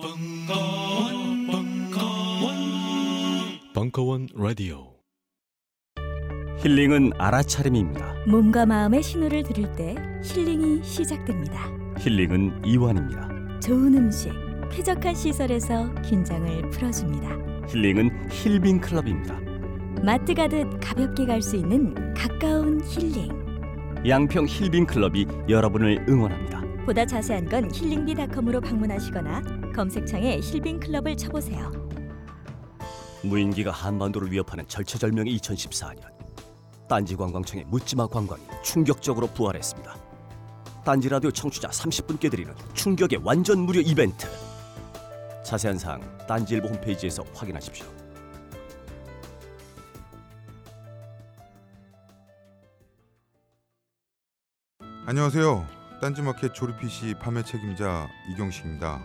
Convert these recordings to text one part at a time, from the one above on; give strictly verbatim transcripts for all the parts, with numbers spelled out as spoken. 벙커원, 벙커원, 벙커원 라디오. 힐링은 알아차림입니다. 몸과 마음의 신호를 들을 때 힐링이 시작됩니다. 힐링은 이완입니다. 좋은 음식, 쾌적한 시설에서 긴장을 풀어줍니다. 힐링은 힐빈 클럽입니다. 마트 가듯 가볍게 갈 수 있는 가까운 힐링. 양평 힐빈 클럽이 여러분을 응원합니다. 보다 자세한 건 힐링비닷컴으로 방문하시거나 검색창에 힐빈클럽을 쳐보세요. 무인기가 한반도를 위협하는 절체절명의 이천십사 년, 딴지 관광청의 묻지마 관광이 충격적으로 부활했습니다. 딴지라디오 청취자 삼십 분께 드리는 충격의 완전 무료 이벤트. 자세한 사항 딴지일보 홈페이지에서 확인하십시오. 안녕하세요. 딴지마켓 조립 피씨 판매 책임자 이경식입니다.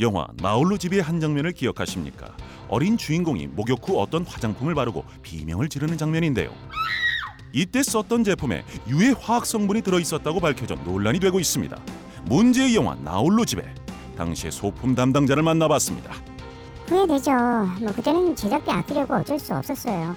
영화 나홀로 집에 한 장면을 기억하십니까? 어린 주인공이 목욕 후 어떤 화장품을 바르고 비명을 지르는 장면인데요. 이때 썼던 제품에 유해 화학 성분이 들어있었다고 밝혀져 논란이 되고 있습니다. 문제의 영화 나홀로 집에, 당시의 소품 담당자를 만나봤습니다. 후회되죠. 뭐 그때는 제작비 아끼려고 어쩔 수 없었어요.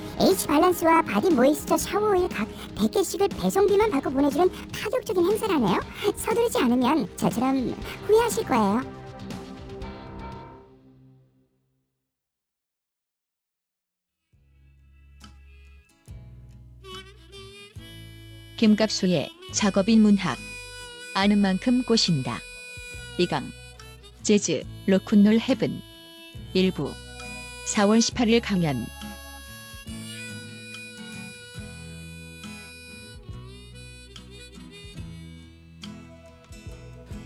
H발란스와 바디 모이스처 샤워오일 각 백 개씩을 배송비만 받고 보내주는 파격적인 행사라네요. 서두르지 않으면 저처럼 후회하실 거예요. 김갑수의 작업인문학. 아는 만큼 꼬신다. 이강 재즈 로큰롤 헤븐 일부 사월 십팔일 강연.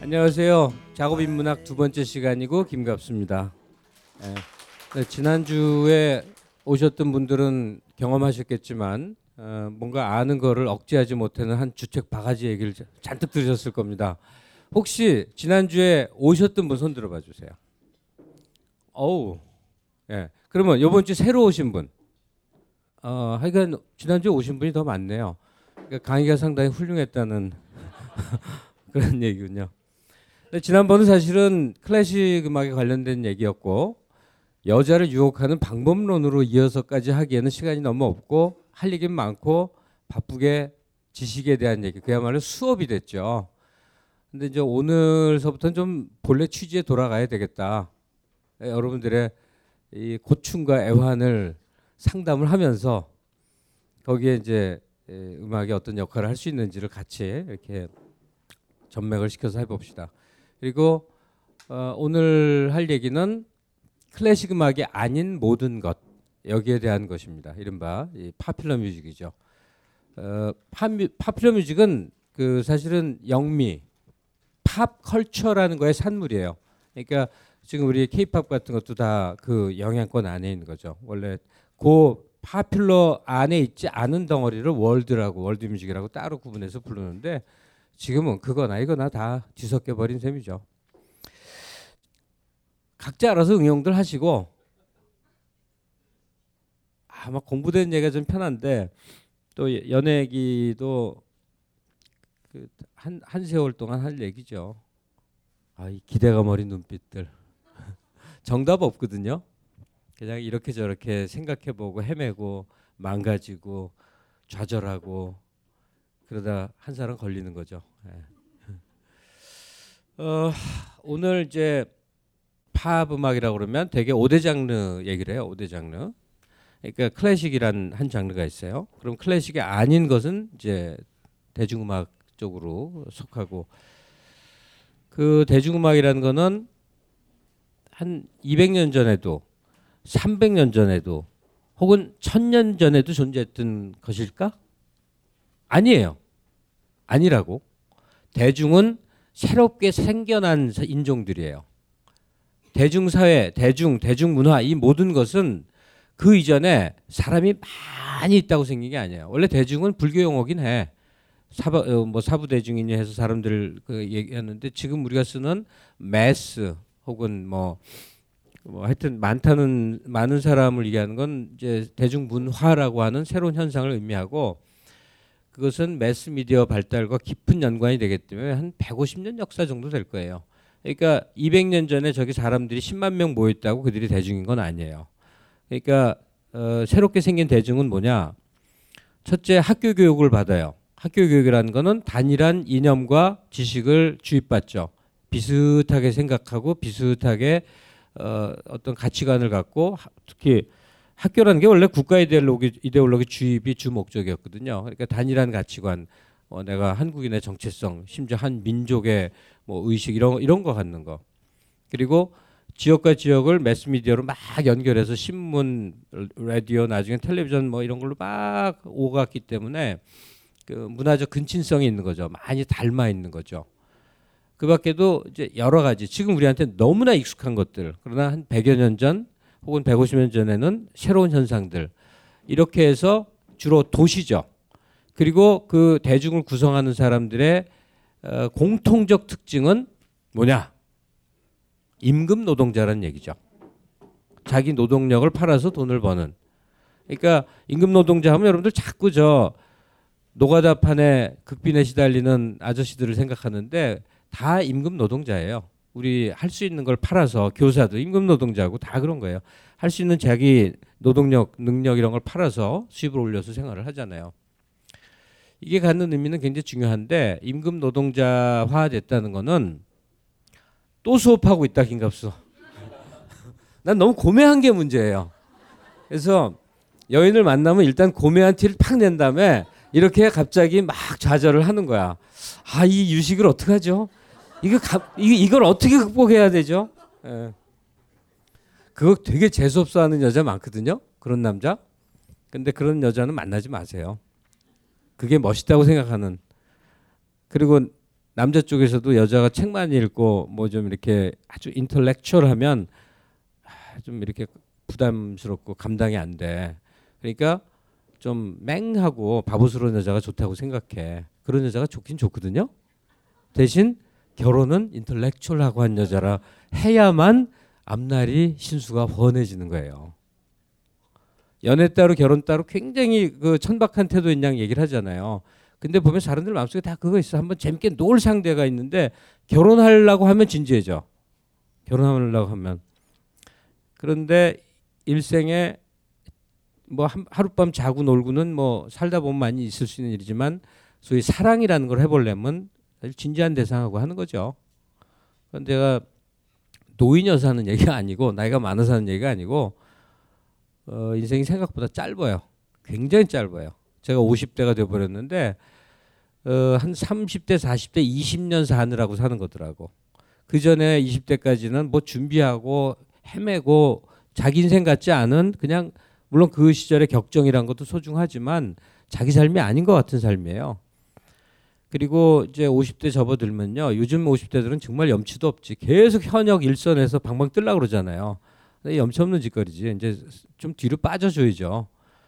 안녕하세요. 작업인문학 두 번째 시간이고 김갑수입니다. 네. 네, 지난주에 오셨던 분들은 경험하셨겠지만 어, 뭔가 아는 거를 억제하지 못하는 한 주책 바가지 얘기를 잔뜩 들으셨을 겁니다. 혹시 지난주에 오셨던 분 손 들어봐 주세요. 어우. 예. 그러면 이번 주 새로 오신 분. 어, 하여간 지난주에 오신 분이 더 많네요. 그러니까 강의가 상당히 훌륭했다는 그런 얘기군요. 근데 지난번은 사실은 클래식 음악에 관련된 얘기였고 여자를 유혹하는 방법론으로 이어서까지 하기에는 시간이 너무 없고 할 얘기는 많고 바쁘게 지식에 대한 얘기, 그야말로 수업이 됐죠. 근데 이제 오늘서부터는 좀 본래 취지에 돌아가야 되겠다. 여러분들의 이 고충과 애환을 상담을 하면서 거기에 이제 음악이 어떤 역할을 할 수 있는지를 같이 이렇게 전맥을 시켜서 해봅시다. 그리고 어, 오늘 할 얘기는 클래식 음악이 아닌 모든 것. 여기에 대한 것입니다. 이른바 이 파퓰러 뮤직이죠. 어, 파, 파퓰러 뮤직은 그 사실은 영미, 팝 컬처라는 거의 산물이에요. 그러니까 지금 우리 케이팝 같은 것도 다 그 영향권 안에 있는 거죠. 원래 그 파퓰러 안에 있지 않은 덩어리를 월드라고, 월드 뮤직이라고 따로 구분해서 부르는데 지금은 그거나 이거나 다 뒤섞여버린 셈이죠. 각자 알아서 응용들 하시고 아마 공부된 얘기가 좀 편한데 또 연애 얘기도 그 한, 한 세월 동안 할 얘기죠. 아, 이 기대가 머린 눈빛들. 정답 없거든요. 그냥 이렇게 저렇게 생각해보고 헤매고 망가지고 좌절하고 그러다 한 사람 걸리는 거죠. 네. 어, 오늘 이제 팝 음악이라고 그러면 되게 오 대 장르 얘기를 해요. 오 대 장르. 그러니까 클래식이란 한 장르가 있어요. 그럼 클래식이 아닌 것은 이제 대중음악 쪽으로 속하고, 그 대중음악이라는 거는 한 이백 년 전에도 삼백 년 전에도 혹은 천 년 전에도 존재했던 것일까? 아니에요. 아니라고. 대중은 새롭게 생겨난 인종들이에요. 대중사회, 대중, 대중문화 이 모든 것은 그 이전에 사람이 많이 있다고 생긴 게 아니에요. 원래 대중은 불교 용어긴 해. 사부, 뭐 사부대중이니 해서 사람들 얘기했는데 지금 우리가 쓰는 매스 혹은 뭐, 뭐 하여튼 많다는 많은 사람을 얘기하는 건 이제 대중문화라고 하는 새로운 현상을 의미하고 그것은 매스미디어 발달과 깊은 연관이 되기 때문에 한 백오십 년 역사 정도 될 거예요. 그러니까 이백 년 전에 저기 사람들이 십만 명 모였다고 그들이 대중인 건 아니에요. 그러니까 어, 새롭게 생긴 대중은 뭐냐? 첫째, 학교 교육을 받아요. 학교 교육이라는 거는 단일한 이념과 지식을 주입받죠. 비슷하게 생각하고 비슷하게 어, 어떤 가치관을 갖고 하, 특히 학교라는 게 원래 국가 이데올로기, 이데올로기 주입이 주 목적이었거든요. 그러니까 단일한 가치관, 어, 내가 한국인의 정체성, 심지어 한 민족의 뭐 의식 이런 이런 거 갖는 거. 그리고 지역과 지역을 매스미디어로 막 연결해서 신문, 라디오, 나중에 텔레비전 뭐 이런 걸로 막 오갔기 때문에 그 문화적 근친성이 있는 거죠. 많이 닮아 있는 거죠. 그 밖에도 이제 여러 가지 지금 우리한테 너무나 익숙한 것들, 그러나 한 백여 년 전 혹은 백오십 년 전에는 새로운 현상들, 이렇게 해서 주로 도시죠. 그리고 그 대중을 구성하는 사람들의 어, 공통적 특징은 뭐냐? 임금 노동자라는 얘기죠. 자기 노동력을 팔아서 돈을 버는. 그러니까 임금 노동자 하면 여러분들 자꾸 저 노가다판에 극빈에 시달리는 아저씨들을 생각하는데 다 임금 노동자예요. 우리 할 수 있는 걸 팔아서, 교사도 임금 노동자고 다 그런 거예요. 할 수 있는 자기 노동력, 능력 이런 걸 팔아서 수입을 올려서 생활을 하잖아요. 이게 갖는 의미는 굉장히 중요한데 임금 노동자화 됐다는 거는 또 수업하고 있다, 김갑수. 난 너무 고매한 게 문제예요. 그래서 여인을 만나면 일단 고매한 티를 팍 낸 다음에 이렇게 갑자기 막 좌절을 하는 거야. 아, 이 유식을 어떻게 하죠? 이거 가, 이, 이걸 어떻게 극복해야 되죠? 예. 그거 되게 재수없어 하는 여자 많거든요. 그런 남자. 근데 그런 여자는 만나지 마세요. 그게 멋있다고 생각하는. 그리고 남자 쪽에서도 여자가 책 많이 읽고 뭐 좀 이렇게 아주 인텔렉츄얼하면 좀 이렇게 부담스럽고 감당이 안 돼. 그러니까 좀 맹하고 바보스러운 여자가 좋다고 생각해. 그런 여자가 좋긴 좋거든요. 대신 결혼은 인텔렉츄얼하고 한 여자라 해야만 앞날이 신수가 훤해지는 거예요. 연애 따로 결혼 따로 굉장히 그 천박한 태도인 양 얘기를 하잖아요. 근데 보면 사람들 마음속에 다 그거 있어. 한번 재밌게 놀 상대가 있는데 결혼하려고 하면 진지해져. 결혼하려고 하면. 그런데 일생에 뭐 하룻밤 자고 놀고는 뭐 살다 보면 많이 있을 수 있는 일이지만 소위 사랑이라는 걸 해보려면 진지한 대상하고 하는 거죠. 그건 내가 노인여서 하는 얘기가 아니고 나이가 많아서 하는 얘기가 아니고 어 인생이 생각보다 짧아요. 굉장히 짧아요. 제가 오십 대가 돼버렸는데 어 한 삼십 대, 사십 대, 이십 년 사느라고 사는 거더라고. 그 전에 이십 대까지는 뭐 준비하고 헤매고 자기 인생 같지 않은 그냥 물론 그 시절의 격정이란 것도 소중하지만 자기 삶이 아닌 것 같은 삶이에요. 그리고 이제 오십 대 접어들면요. 요즘 오십 대들은 정말 염치도 없지. 계속 현역 일선에서 방방 뜰라 그러잖아요. 염치 없는 짓거리지. 이제 좀 뒤로 빠져줘야죠.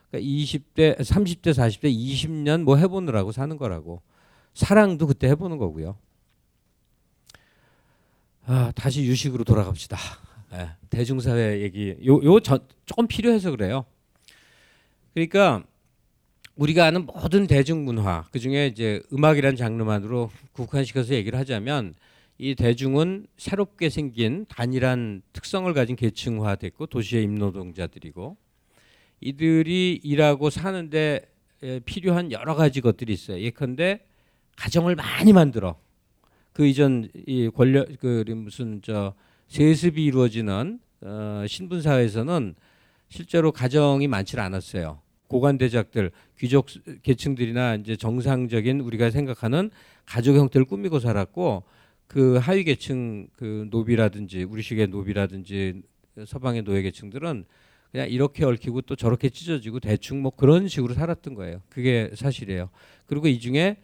그러니까 이십 대, 삼십 대, 사십 대, 이십 년 뭐 해보느라고 사는 거라고. 사랑도 그때 해보는 거고요. 아, 다시 유식으로 돌아갑시다. 네, 대중사회 얘기 요, 요 전, 조금 필요해서 그래요. 그러니까 우리가 아는 모든 대중문화 그중에 이제 음악이라는 장르만으로 국한시켜서 얘기를 하자면 이 대중은 새롭게 생긴 단일한 특성을 가진 계층화됐고 도시의 임노동자들이고 이들이 일하고 사는데 필요한 여러 가지 것들이 있어요. 예컨대 가정을 많이 만들어 그 이전 이 권력 그 무슨 저 세습이 이루어지는 어, 신분사회에서는 실제로 가정이 많지 않았어요. 고관대작들, 귀족 계층들이나 이제 정상적인 우리가 생각하는 가족 형태를 꾸미고 살았고 그 하위 계층 그 노비라든지 우리식의 노비라든지 서방의 노예 계층들은 그냥 이렇게 얽히고 또 저렇게 찢어지고 대충 뭐 그런 식으로 살았던 거예요. 그게 사실이에요. 그리고 이 중에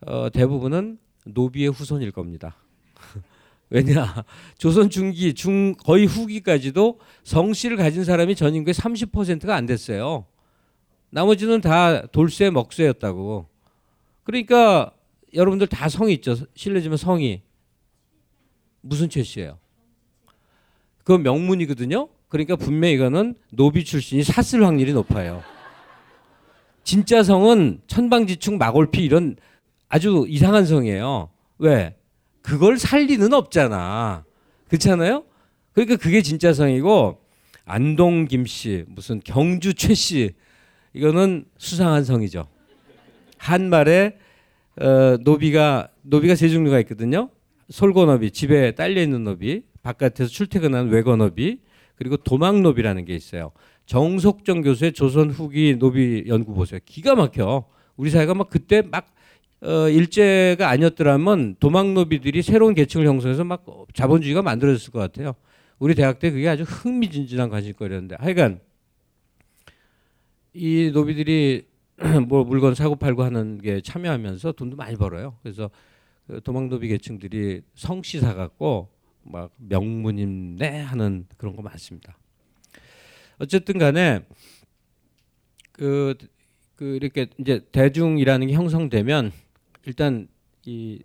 어, 대부분은 노비의 후손일 겁니다. 왜냐 조선 중기 중 거의 후기까지도 성씨를 가진 사람이 전 인구의 삼십 퍼센트가 안 됐어요. 나머지는 다 돌쇠 먹쇠였다고. 그러니까 여러분들 다 성이 있죠. 실례지만 성이 무슨 최씨예요. 그건 명문이거든요. 그러니까 분명히 이거는 노비 출신이 샀을 확률이 높아요. 진짜 성은 천방지축 마골피 이런 아주 이상한 성이에요. 왜? 그걸 살 리는 없잖아. 그렇잖아요? 그러니까 그게 진짜 성이고 안동 김씨, 무슨 경주 최씨 이거는 수상한 성이죠. 한말에 어, 노비가 노비가 세 종류가 있거든요. 솔고노비, 집에 딸려 있는 노비, 바깥에서 출퇴근하는 외거노비, 그리고 도망노비라는 게 있어요. 정석정 교수의 조선 후기 노비 연구 보세요. 기가 막혀. 우리 사회가 막 그때 막 어, 일제가 아니었더라면 도망노비들이 새로운 계층을 형성해서 막 자본주의가 만들어졌을 것 같아요. 우리 대학 때 그게 아주 흥미진진한 관심거리였는데 하여간 이 노비들이 뭐 물건 사고 팔고 하는 게 참여하면서 돈도 많이 벌어요. 그래서 도망노비 계층들이 성씨 사갖고 막 명문인네 하는 그런 거 많습니다. 어쨌든 간에 그, 그 이렇게 이제 대중이라는 게 형성되면 일단 이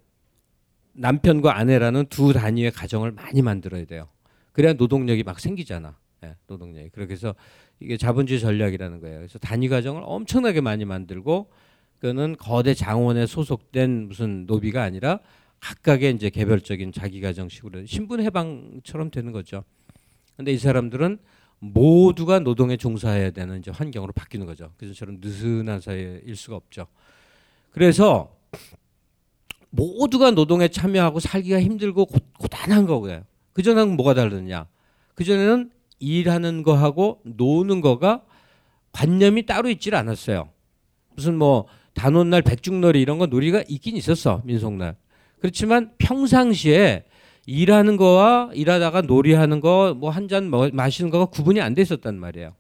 남편과 아내라는 두 단위의 가정을 많이 만들어야 돼요. 그래야 노동력이 막 생기잖아. 네, 노동력이. 그렇게 해서 이게 자본주의 전략이라는 거예요. 그래서 단위 가정을 엄청나게 많이 만들고 그거는 거대 장원에 소속된 무슨 노비가 아니라 각각의 이제 개별적인 자기 가정식으로 신분 해방처럼 되는 거죠. 그런데 이 사람들은 모두가 노동에 종사해야 되는 이제 환경으로 바뀌는 거죠. 그래서 저런 느슨한 사회일 수가 없죠. 그래서 모두가 노동에 참여하고 살기가 힘들고 고, 고단한 거고요. 그전에는 뭐가 다르냐? 그전에는 일하는 거하고 노는 거가 관념이 따로 있질 않았어요. 무슨 뭐 단오날 백중놀이 이런 거 놀이가 있긴 있었어. 민속날. 그렇지만 평상시에 일하는 거와 일하다가 놀이하는 거 뭐 한 잔 마시는 거가 구분이 안 돼 있었단 말이에요.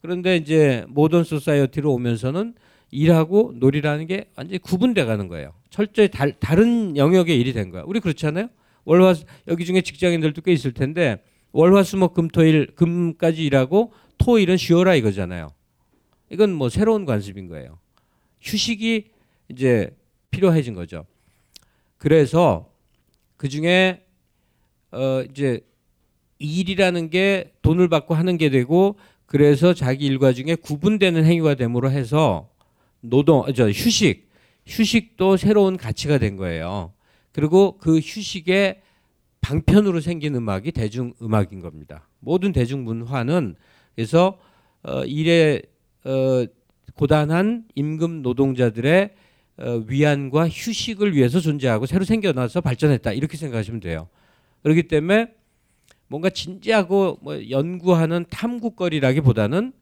그런데 이제 모던 소사이어티로 오면서는 일하고 놀이라는 게 완전히 구분돼 가는 거예요. 철저히 다, 다른 영역의 일이 된 거야. 우리 그렇지 않아요? 월화 여기 중에 직장인들도 꽤 있을 텐데 월화수목금토일 금까지 일하고 토일은 쉬어라 이거잖아요. 이건 뭐 새로운 관습인 거예요. 휴식이 이제 필요해진 거죠. 그래서 그 중에 어 이제 일이라는 게 돈을 받고 하는 게 되고 그래서 자기 일과 중에 구분되는 행위가 됨으로 해서 노동 저 휴식 휴식도 새로운 가치가 된 거예요. 그리고 그 휴식의 방편으로 생긴 음악이 대중 음악인 겁니다. 모든 대중 문화는 그래서 어 일의 어 고단한 임금 노동자들의 어, 위안과 휴식을 위해서 존재하고 새로 생겨나서 발전했다 이렇게 생각하시면 돼요. 그렇기 때문에 뭔가 진지하고 뭐 연구하는 탐구거리라기보다는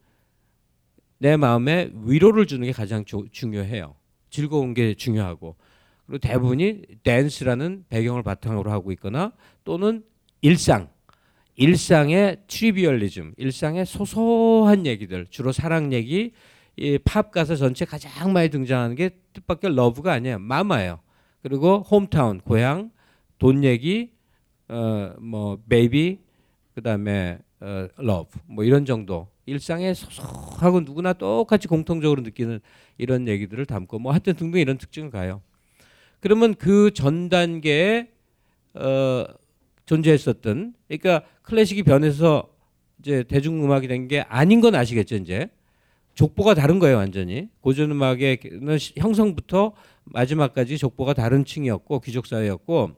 내 마음에 위로를 주는 게 가장 조, 중요해요. 즐거운 게 중요하고 그리고 대부분이 댄스라는 배경을 바탕으로 하고 있거나 또는 일상 일상의 트리비얼리즘, 일상의 소소한 얘기들, 주로 사랑 얘기, 이 팝 가사 전체 가장 많이 등장하는 게 뜻밖의 러브가 아니에요. 마마예요. 그리고 홈타운, 고향, 돈 얘기, 어, 뭐 베이비, 그다음에 어, 러브, 뭐 이런 정도. 일상의 소소하고 누구나 똑같이 공통적으로 느끼는 이런 얘기들을 담고 뭐 하여튼 등등 이런 특징을 가요. 그러면 그 전 단계에 어, 존재했었던, 그러니까 클래식이 변해서 이제 대중음악이 된 게 아닌 건 아시겠죠. 이제 족보가 다른 거예요. 완전히 고전음악의 형성부터 마지막까지 족보가 다른 층이었고 귀족사회였고,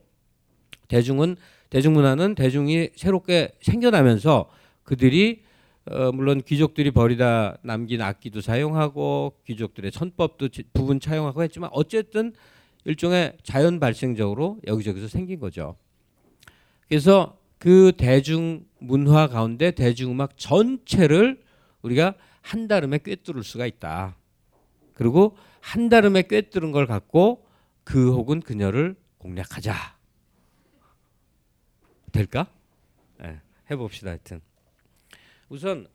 대중은, 대중문화는 대중이 새롭게 생겨나면서 그들이 어, 물론 귀족들이 버리다 남긴 악기도 사용하고 귀족들의 천법도 부분 차용하고 했지만 어쨌든 일종의 자연 발생적으로 여기저기서 생긴 거죠. 그래서 그 대중문화 가운데 대중음악 전체를 우리가 한다름에 꿰뚫을 수가 있다. 그리고 한다름에 꿰뚫은 걸 갖고 그 혹은 그녀를 공략하자. 될까? 네, 해봅시다. 하여튼 우선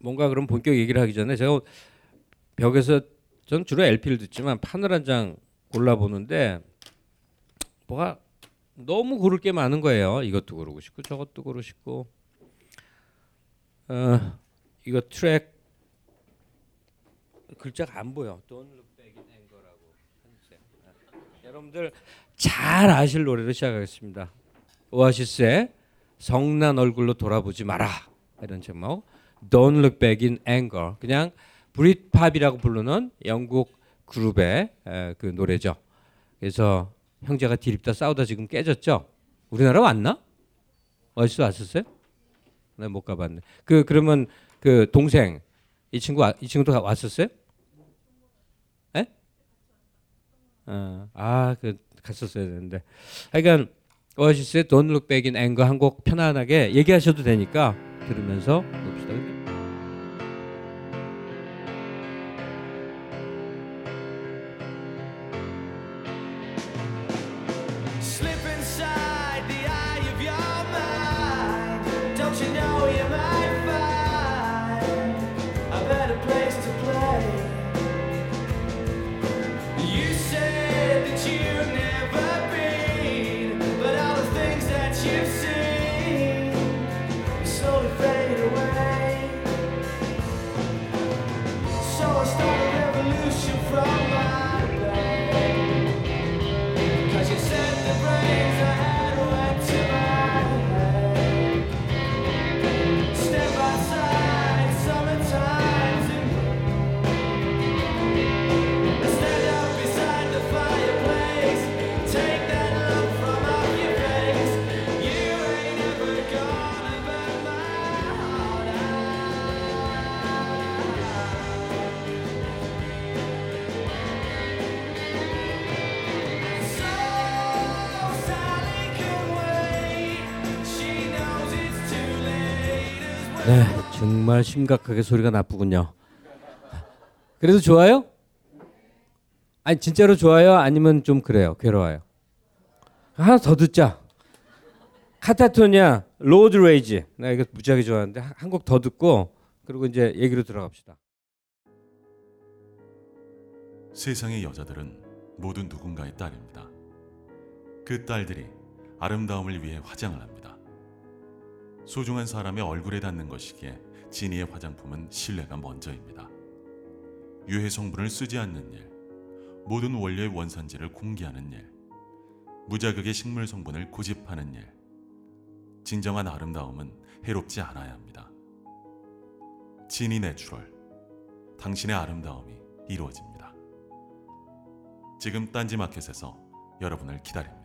뭔가 그런 본격 얘기를 하기 전에 제가 벽에서, 전 주로 엘피를 듣지만 판을 한 장 골라보는데 뭐가 너무 고를 게 많은 거예요. 이것도 고르고 싶고 저것도 고르고 싶고. 어, 이거 트랙 글자가 안 보여. Don't look back in anger라고. 아, 여러분들 잘 아실 노래로 시작하겠습니다. 오아시스의 성난 얼굴로 돌아보지 마라, 이런 제목. Don't look back in anger. 그냥 브릿팝이라고 부르는 영국 그룹의 에, 그 노래죠. 그래서 형제가 디립다 싸우다 지금 깨졌죠. 우리나라 왔나? 어디서 왔었어요? 나 못 가봤네. 그 그러면 그 동생 이 친구 와, 이 친구도 왔었어요? 에? 어, 아, 그 갔었어야 되는데. 하여간 오아시스의 Don't Look Back in Anger 한 곡 편안하게 얘기하셔도 되니까 들으면서 봅시다. 네, 정말 심각하게 소리가 나쁘군요. 그래도 좋아요? 아니 진짜로 좋아요? 아니면 좀 그래요? 괴로워요? 하나 더 듣자. 카타토니아 로드 레이지. 나 이거 무지하게 좋아하는데 한 곡 더 듣고 그리고 이제 얘기로 들어갑시다. 세상의 여자들은 모두 누군가의 딸입니다. 그 딸들이 아름다움을 위해 화장을 합니다. 소중한 사람의 얼굴에 닿는 것이기에 진이의 화장품은 신뢰가 먼저입니다. 유해 성분을 쓰지 않는 일, 모든 원료의 원산지를 공개하는 일, 무자극의 식물 성분을 고집하는 일. 진정한 아름다움은 해롭지 않아야 합니다. 진이 내추럴, 당신의 아름다움이 이루어집니다. 지금 딴지마켓에서 여러분을 기다립니다.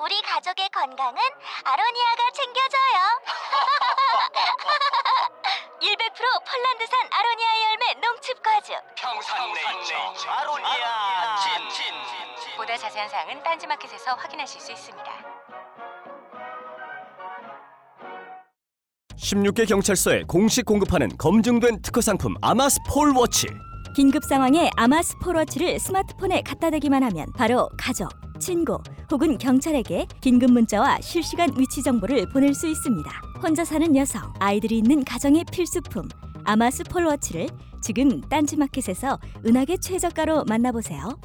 우리 가족의 건강은 아로니아가 챙겨줘요. 백 퍼센트 폴란드산 아로니아 열매 농축과즙 평산네이처 아로니아 진. 보다 자세한 사항은 딴지마켓에서 확인하실 수 있습니다. 십육 개 경찰서에 공식 공급하는 검증된 특허 상품 아마스폴 워치. 긴급 상황에 아마스폴 워치를 스마트폰에 갖다 대기만 하면 바로 가족, 친구 혹은 경찰에게 긴급 문자와 실시간 위치 정보를 보낼 수 있습니다. 혼자 사는 여성, 아이들이 있는 가정의 필수품 아마스폴 워치를 지금 딴지마켓에서 은하계 최저가로 만나보세요.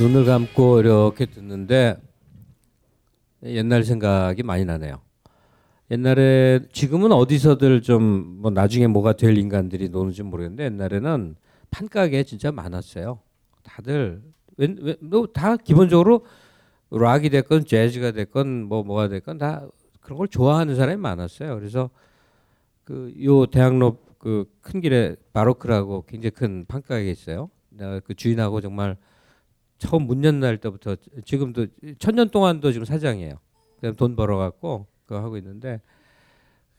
눈을 감고 이렇게 듣는데 옛날 생각이 많이 나네요. 옛날에, 지금은 어디서들 좀 뭐 나중에 뭐가 될 인간들이 노는지 모르겠는데 옛날에는 판가게 진짜 많았어요. 다들 웬, 웬, 다 기본적으로 락이 됐건 재즈가 됐건 뭐 뭐가 됐건 다 그런 걸 좋아하는 사람이 많았어요. 그래서 그 요 대학로 그 큰 길에 바로크라고 굉장히 큰 판가게 있어요. 내가 그 주인하고 정말 처음 문 연 날 때부터 지금도 천년 동안도 지금 사장이에요. 그냥 돈 벌어갖고 그거 하고 있는데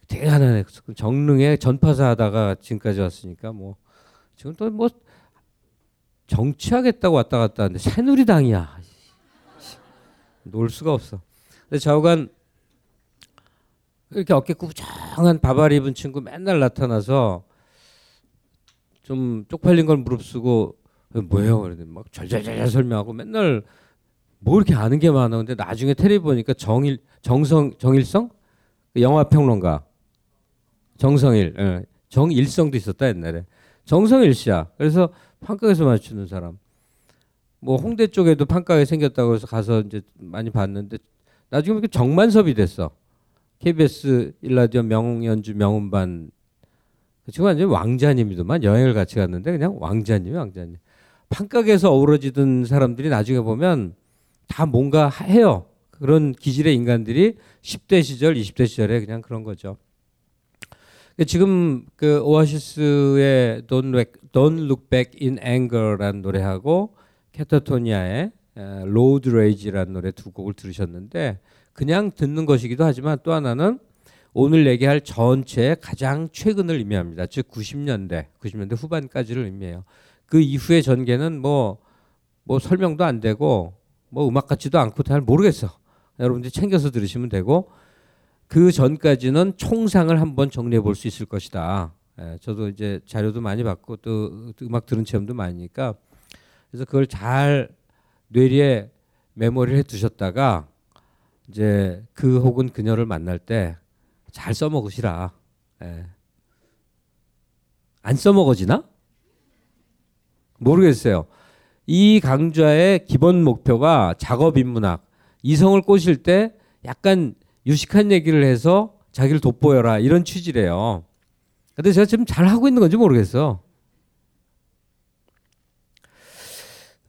되게 하나네. 정릉에 전파사 하다가 지금까지 왔으니까 뭐 지금 또 뭐 정치하겠다고 왔다 갔다 하는데 새누리당이야. 놀 수가 없어. 근데 좌우간 이렇게 어깨 꾸정한 바바리 입은 친구 맨날 나타나서 좀 쪽팔린 걸 무릅쓰고 뭐예요? 그런데 막 절절절 설명하고 맨날 뭐 이렇게 아는 게 많아. 근데 나중에 테레비 보니까 정일 정성 정일성 그 영화 평론가 정성일 예. 정일성도 있었다 옛날에. 정성일 씨야. 그래서 판가에서 맞추는 사람. 뭐 홍대 쪽에도 판가에 생겼다고 해서 가서 이제 많이 봤는데 나중에 이렇게 정만섭이 됐어. 케이비에스 일라디오 명연주 명음반. 그 친구 완전 왕자님이더만. 여행을 같이 갔는데 그냥 왕자님이 왕자님. 판가게에서 어우러지던 사람들이 나중에 보면 다 뭔가 해요. 그런 기질의 인간들이 십 대 시절, 이십 대 시절에 그냥 그런 거죠. 지금 그 오아시스의 Don't look back in anger라는 노래하고 카타토니아의 Road Rage라는 노래 두 곡을 들으셨는데 그냥 듣는 것이기도 하지만 또 하나는 오늘 얘기할 전체의 가장 최근을 의미합니다. 즉 구십 년대, 구십 년대 후반까지를 의미해요. 그 이후의 전개는 뭐, 뭐 설명도 안 되고 뭐 음악 같지도 않고 잘 모르겠어. 여러분들이 챙겨서 들으시면 되고 그 전까지는 총상을 한번 정리해 볼 수 있을 것이다. 예, 저도 이제 자료도 많이 받고 또, 또 음악 들은 체험도 많으니까 그래서 그걸 잘 뇌리에 메모리를 해 두셨다가 이제 그 혹은 그녀를 만날 때 잘 써먹으시라. 예. 안 써먹어지나? 모르겠어요. 이 강좌의 기본 목표가 작업인문학. 이성을 꼬실 때 약간 유식한 얘기를 해서 자기를 돋보여라 이런 취지래요. 근데 제가 지금 잘 하고 있는 건지 모르겠어.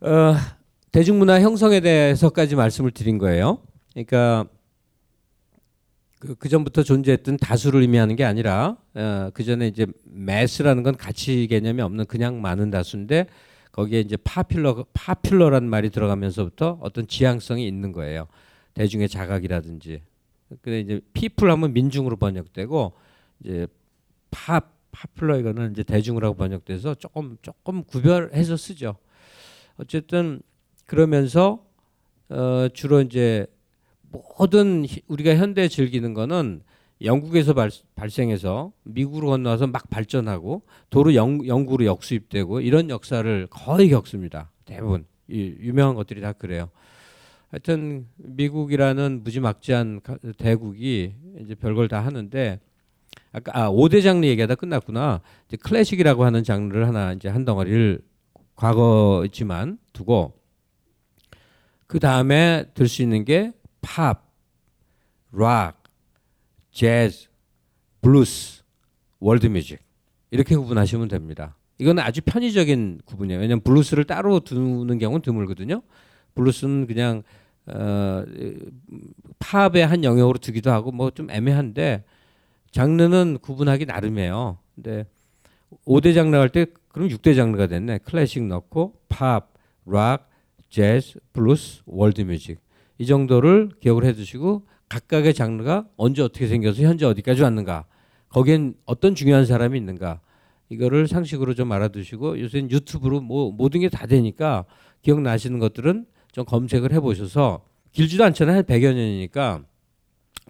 어, 대중문화 형성에 대해서까지 말씀을 드린 거예요. 그러니까 그, 그 전부터 존재했던 다수를 의미하는 게 아니라 어, 그 전에 이제 매스라는 건 가치 개념이 없는 그냥 많은 다수인데 거기에 이제 파퓰러, 파퓰러란 말이 들어가면서부터 어떤 지향성이 있는 거예요. 대중의 자각이라든지. 근데 이제 people 하면 민중으로 번역되고 이제 파 파퓰러 이거는 이제 대중으로 번역돼서 조금 조금 구별해서 쓰죠. 어쨌든 그러면서 어 주로 이제 모든 우리가 현대에 즐기는 거는 영국에서 발, 발생해서 미국으로 건너와서 막 발전하고 도로 영, 영국으로 역수입되고 이런 역사를 거의 겪습니다. 대부분 이, 유명한 것들이 다 그래요. 하여튼 미국이라는 무지막지한 대국이 이제 별걸 다 하는데 아까 아, 오 대 장르 얘기하다 끝났구나. 이제 클래식이라고 하는 장르를 하나 이제 한 덩어리를 과거지만 두고 그 다음에 들 수 있는 게 팝, 락, 재즈, 블루스, 월드 뮤직 이렇게 구분하시면 됩니다. 이건 아주 편의적인 구분이에요. 왜냐하면 블루스를 따로 두는 경우는 드물거든요. 블루스는 그냥 어, 팝의 한 영역으로 두기도 하고 뭐 좀 애매한데 장르는 구분하기 나름이에요. 근데 오 대 장르 할 때 그럼 육 대 장르가 됐네. 클래식 넣고 팝, 락, 재즈, 블루스, 월드 뮤직 이 정도를 기억을 해두시고 각각의 장르가 언제 어떻게 생겨서 현재 어디까지 왔는가 거기엔 어떤 중요한 사람이 있는가 이거를 상식으로 좀 알아두시고 요새는 유튜브로 뭐 모든 게 다 되니까 기억나시는 것들은 좀 검색을 해보셔서 길지도 않잖아요. 백여 년이니까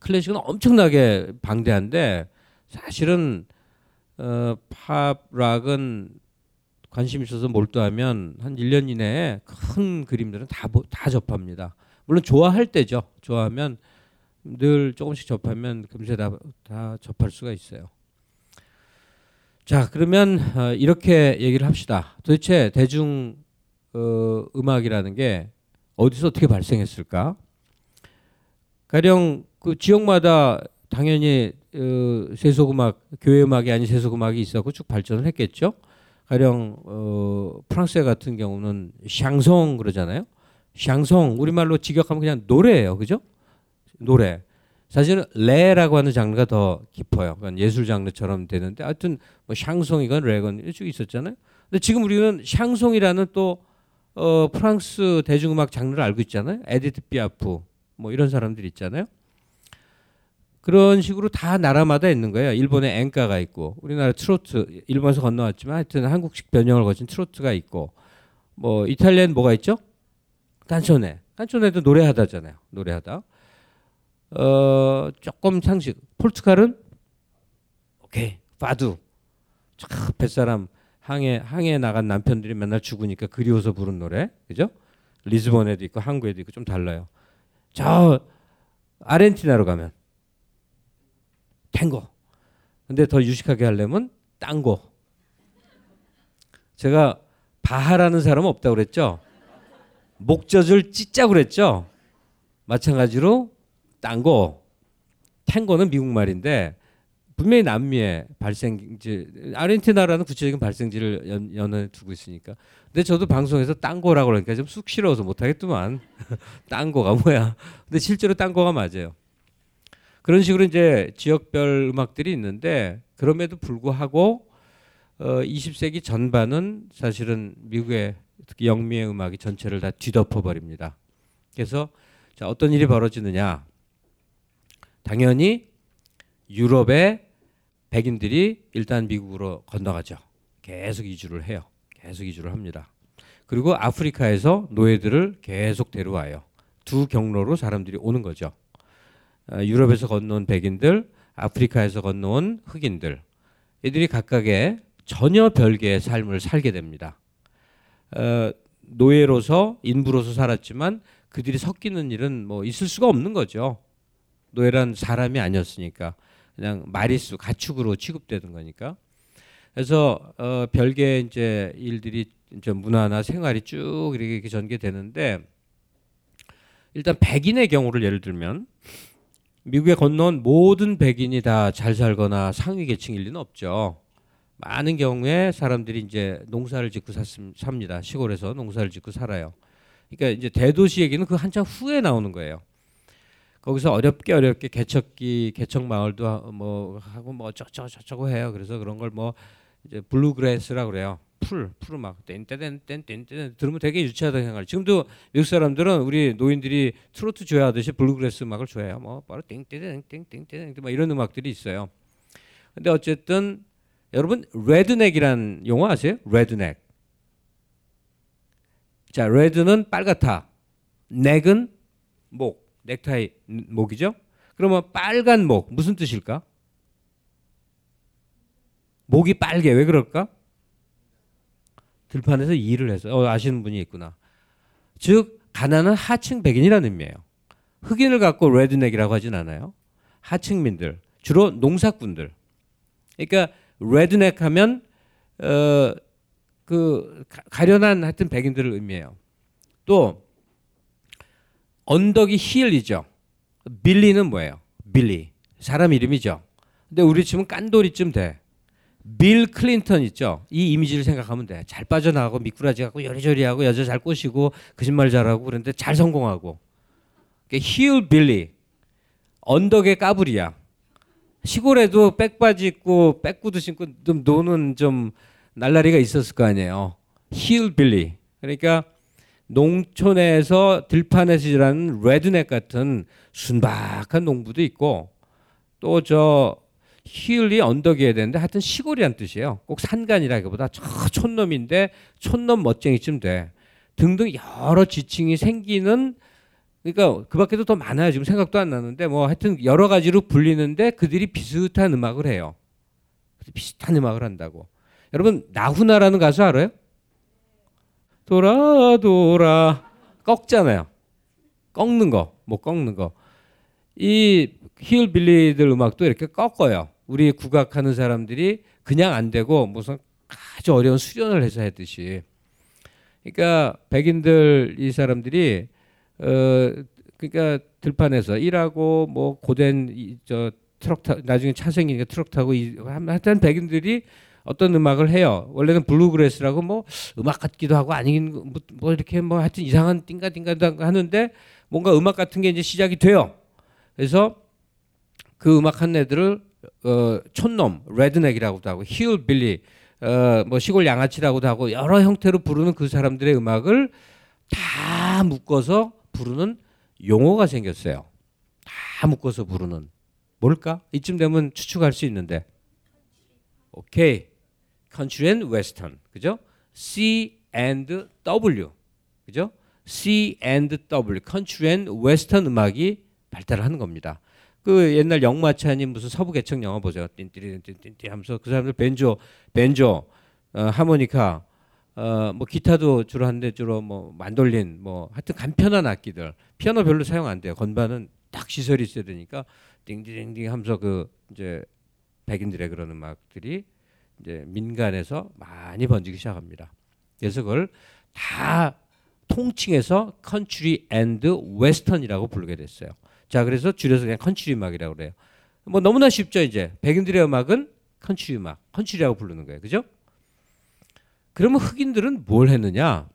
클래식은 엄청나게 방대한데 사실은 어, 팝, 락은 관심 있어서 몰두하면 한 일 년 이내에 큰 그림들은 다, 다 접합니다. 물론 좋아할 때죠. 좋아하면 늘 조금씩 접하면 금세 다, 다 접할 수가 있어요. 자 그러면 어, 이렇게 얘기를 합시다. 도대체 대중 어, 음악이라는 게 어디서 어떻게 발생했을까? 가령 그 지역마다 당연히 어, 세속음악, 교회음악이 아닌 세속음악이 있었고 쭉 발전을 했겠죠. 가령 어, 프랑스 같은 경우는 샹송 그러잖아요. 샹송 우리말로 직역하면 그냥 노래예요. 그죠? 노래. 사실은 레라고 하는 장르가 더 깊어요. 그러니까 예술 장르처럼 되는데 하여튼 뭐 샹송이건 레건 이쪽이 있었잖아요. 근데 지금 우리는 샹송이라는 또 어, 프랑스 대중음악 장르를 알고 있잖아요. 에디트 피아프 뭐 이런 사람들이 있잖아요. 그런 식으로 다 나라마다 있는 거예요. 일본에 엔카가 있고 우리나라 트로트 일본에서 건너왔지만 하여튼 한국식 변형을 거친 트로트가 있고 뭐 이탈리아는 뭐가 있죠? 깐초네. 깐초네도 노래하다잖아요. 노래하다. 어 조금 상식. 포르투갈은 오케이 파두. 쫙 뱃사람 항해 항해 나간 남편들이 맨날 죽으니까 그리워서 부른 노래, 그죠? 리스본에도 있고 한국에도 있고 좀 달라요. 저 아르헨티나로 가면 탱고. 근데 더 유식하게 하려면 땅고. 제가 바하라는 사람은 없다고 그랬죠. 목젖을 찢자고 그랬죠. 마찬가지로 땅고, 탱고는 미국 말인데 분명히 남미의 발생지, 아르헨티나라는 구체적인 발생지를 연, 연해 두고 있으니까. 근데 저도 방송에서 땅고라고 그러니까 좀 쑥스러워서 못하겠더만. 땅고가 뭐야. 근데 실제로 땅고가 맞아요. 그런 식으로 이제 지역별 음악들이 있는데 그럼에도 불구하고 어, 이십 세기 전반은 사실은 미국의 특히 영미의 음악이 전체를 다 뒤덮어버립니다. 그래서 자, 어떤 일이 벌어지느냐. 당연히 유럽의 백인들이 일단 미국으로 건너가죠. 계속 이주를 해요. 계속 이주를 합니다. 그리고 아프리카에서 노예들을 계속 데려와요. 두 경로로 사람들이 오는 거죠. 어, 유럽에서 건너온 백인들, 아프리카에서 건너온 흑인들. 이들이 각각의 전혀 별개의 삶을 살게 됩니다. 어, 노예로서 인부로서 살았지만 그들이 섞이는 일은 뭐 있을 수가 없는 거죠. 노예란 사람이 아니었으니까 그냥 마리수 가축으로 취급되는 거니까. 그래서 어, 별개의 이제 일들이 이제 문화나 생활이 쭉 이렇게 전개되는데 일단 백인의 경우를 예를 들면 미국에 건너온 모든 백인이 다 잘 살거나 상위 계층일 리는 없죠. 많은 경우에 사람들이 이제 농사를 짓고 삽니다. 시골에서 농사를 짓고 살아요. 그러니까 이제 대도시 얘기는 그 한참 후에 나오는 거예요. 거기서 어렵게 어렵게 개척기 개척 마을도 뭐 하고 뭐 저저 저저고 해요. 그래서 그런 걸 뭐 이제 블루그래스라 그래요. 풀 풀을 막 뗀뗀뗀뗀뗀 들으면 되게 유치하다 생각을. 지금도 미국 사람들은 우리 노인들이 트로트 좋아하듯이 블루그래스 음악을 좋아해요. 뭐 바로 땡땡땡땡땡땡 막 이런 음악들이 있어요. 근데 어쨌든 여러분 레드넥이란 용어 아세요? 레드넥. 자, 레드는 빨갛다. 넥은 목. 넥타이 목이죠? 그러면 빨간 목 무슨 뜻일까? 목이 빨개. 왜 그럴까? 들판에서 일을 해서. 어, 아시는 분이 있구나. 즉 가난한 하층 백인이라는 의미예요. 흑인을 갖고 레드넥이라고 하진 않아요. 하층민들, 주로 농사꾼들. 그러니까 레드넥 하면 어, 그 가련한 하여튼 백인들을 의미해요. 또 언덕이 힐이죠. 빌리는 뭐예요? 빌리. 사람 이름이죠. 근데 우리 치면 깐돌이쯤 돼. 빌 클린턴 있죠. 이 이미지를 생각하면 돼. 잘 빠져나가고 미꾸라지 갖고 여리저리하고 여자 잘 꼬시고 거짓말 잘하고 그런데 잘 성공하고. 그러니까 힐 빌리. 언덕의 까불이야. 시골에도 백바지 입고 백구두 신고 좀 노는 좀 날라리가 있었을 거 아니에요. 힐 빌리. 그러니까 농촌에서 들판에서 일하는 레드넥 같은 순박한 농부도 있고 또 저 힐이 언덕이어야 되는데 하여튼 시골이란 뜻이에요. 꼭 산간이라기보다 저 촌놈인데 촌놈 멋쟁이쯤 돼. 등등 여러 지칭이 생기는 그러니까 그 밖에도 더 많아요. 지금 생각도 안 나는데 뭐 하여튼 여러 가지로 불리는데 그들이 비슷한 음악을 해요. 비슷한 음악을 한다고. 여러분 나훈아라는 가수 알아요? 돌아 돌아 꺾잖아요. 꺾는 거, 뭐 꺾는 거. 이 힐빌리들 음악도 이렇게 꺾어요. 우리 국악하는 사람들이 그냥 안 되고 무슨 아주 어려운 수련을 해서 했듯이. 그러니까 백인들 이 사람들이 어 그러니까 들판에서 일하고 뭐 고된 이 저 트럭 타 나중에 차 생기니까 트럭 타고 이 하여튼 백인들이 어떤 음악을 해요. 원래는 블루그래스라고 뭐 음악 같기도 하고 아닌 뭐, 뭐 이렇게 뭐 하여튼 이상한 띵가띵가 하는데 뭔가 음악 같은 게 이제 시작이 돼요. 그래서 그 음악 한 애들을 어, 촌놈, 레드넥이라고도 하고 힐빌리, 어, 뭐 시골 양아치라고도 하고 여러 형태로 부르는 그 사람들의 음악을 다 묶어서 부르는 용어가 생겼어요. 다 묶어서 부르는. 뭘까? 이쯤 되면 추측할 수 있는데. 오케이. Country and Western, 그죠? C and W, 그죠? C and W, Country and Western 음악이 발달하는 겁니다. 그 옛날 영마찬이 무슨 서부 개척 영화 보죠. 띵띠리띵띠 하면서 그 사람들 벤조, 벤조, 어, 하모니카, 어, 뭐 기타도 주로 하는데 주로 뭐 만돌린, 뭐 하여튼 간편한 악기들. 피아노 별로 사용 안 돼요. 건반은 딱 시설이 있어야 되니까 띵띵띵 하면서 그 이제 백인들의 그런 음악들이 이제 민간에서 많이 번지기 시작합니다. 그래서 그걸 다 통칭해서 컨트리 앤드 웨스턴이라고 부르게 됐어요. 자, 그래서 줄여서 그냥 컨트리 음악이라고 그래요. 뭐 너무나 쉽죠, 이제. 백인들의 음악은 컨트리 음악, 컨트리라고 부르는 거예요. 그죠? 그러면 흑인들은 뭘 했느냐?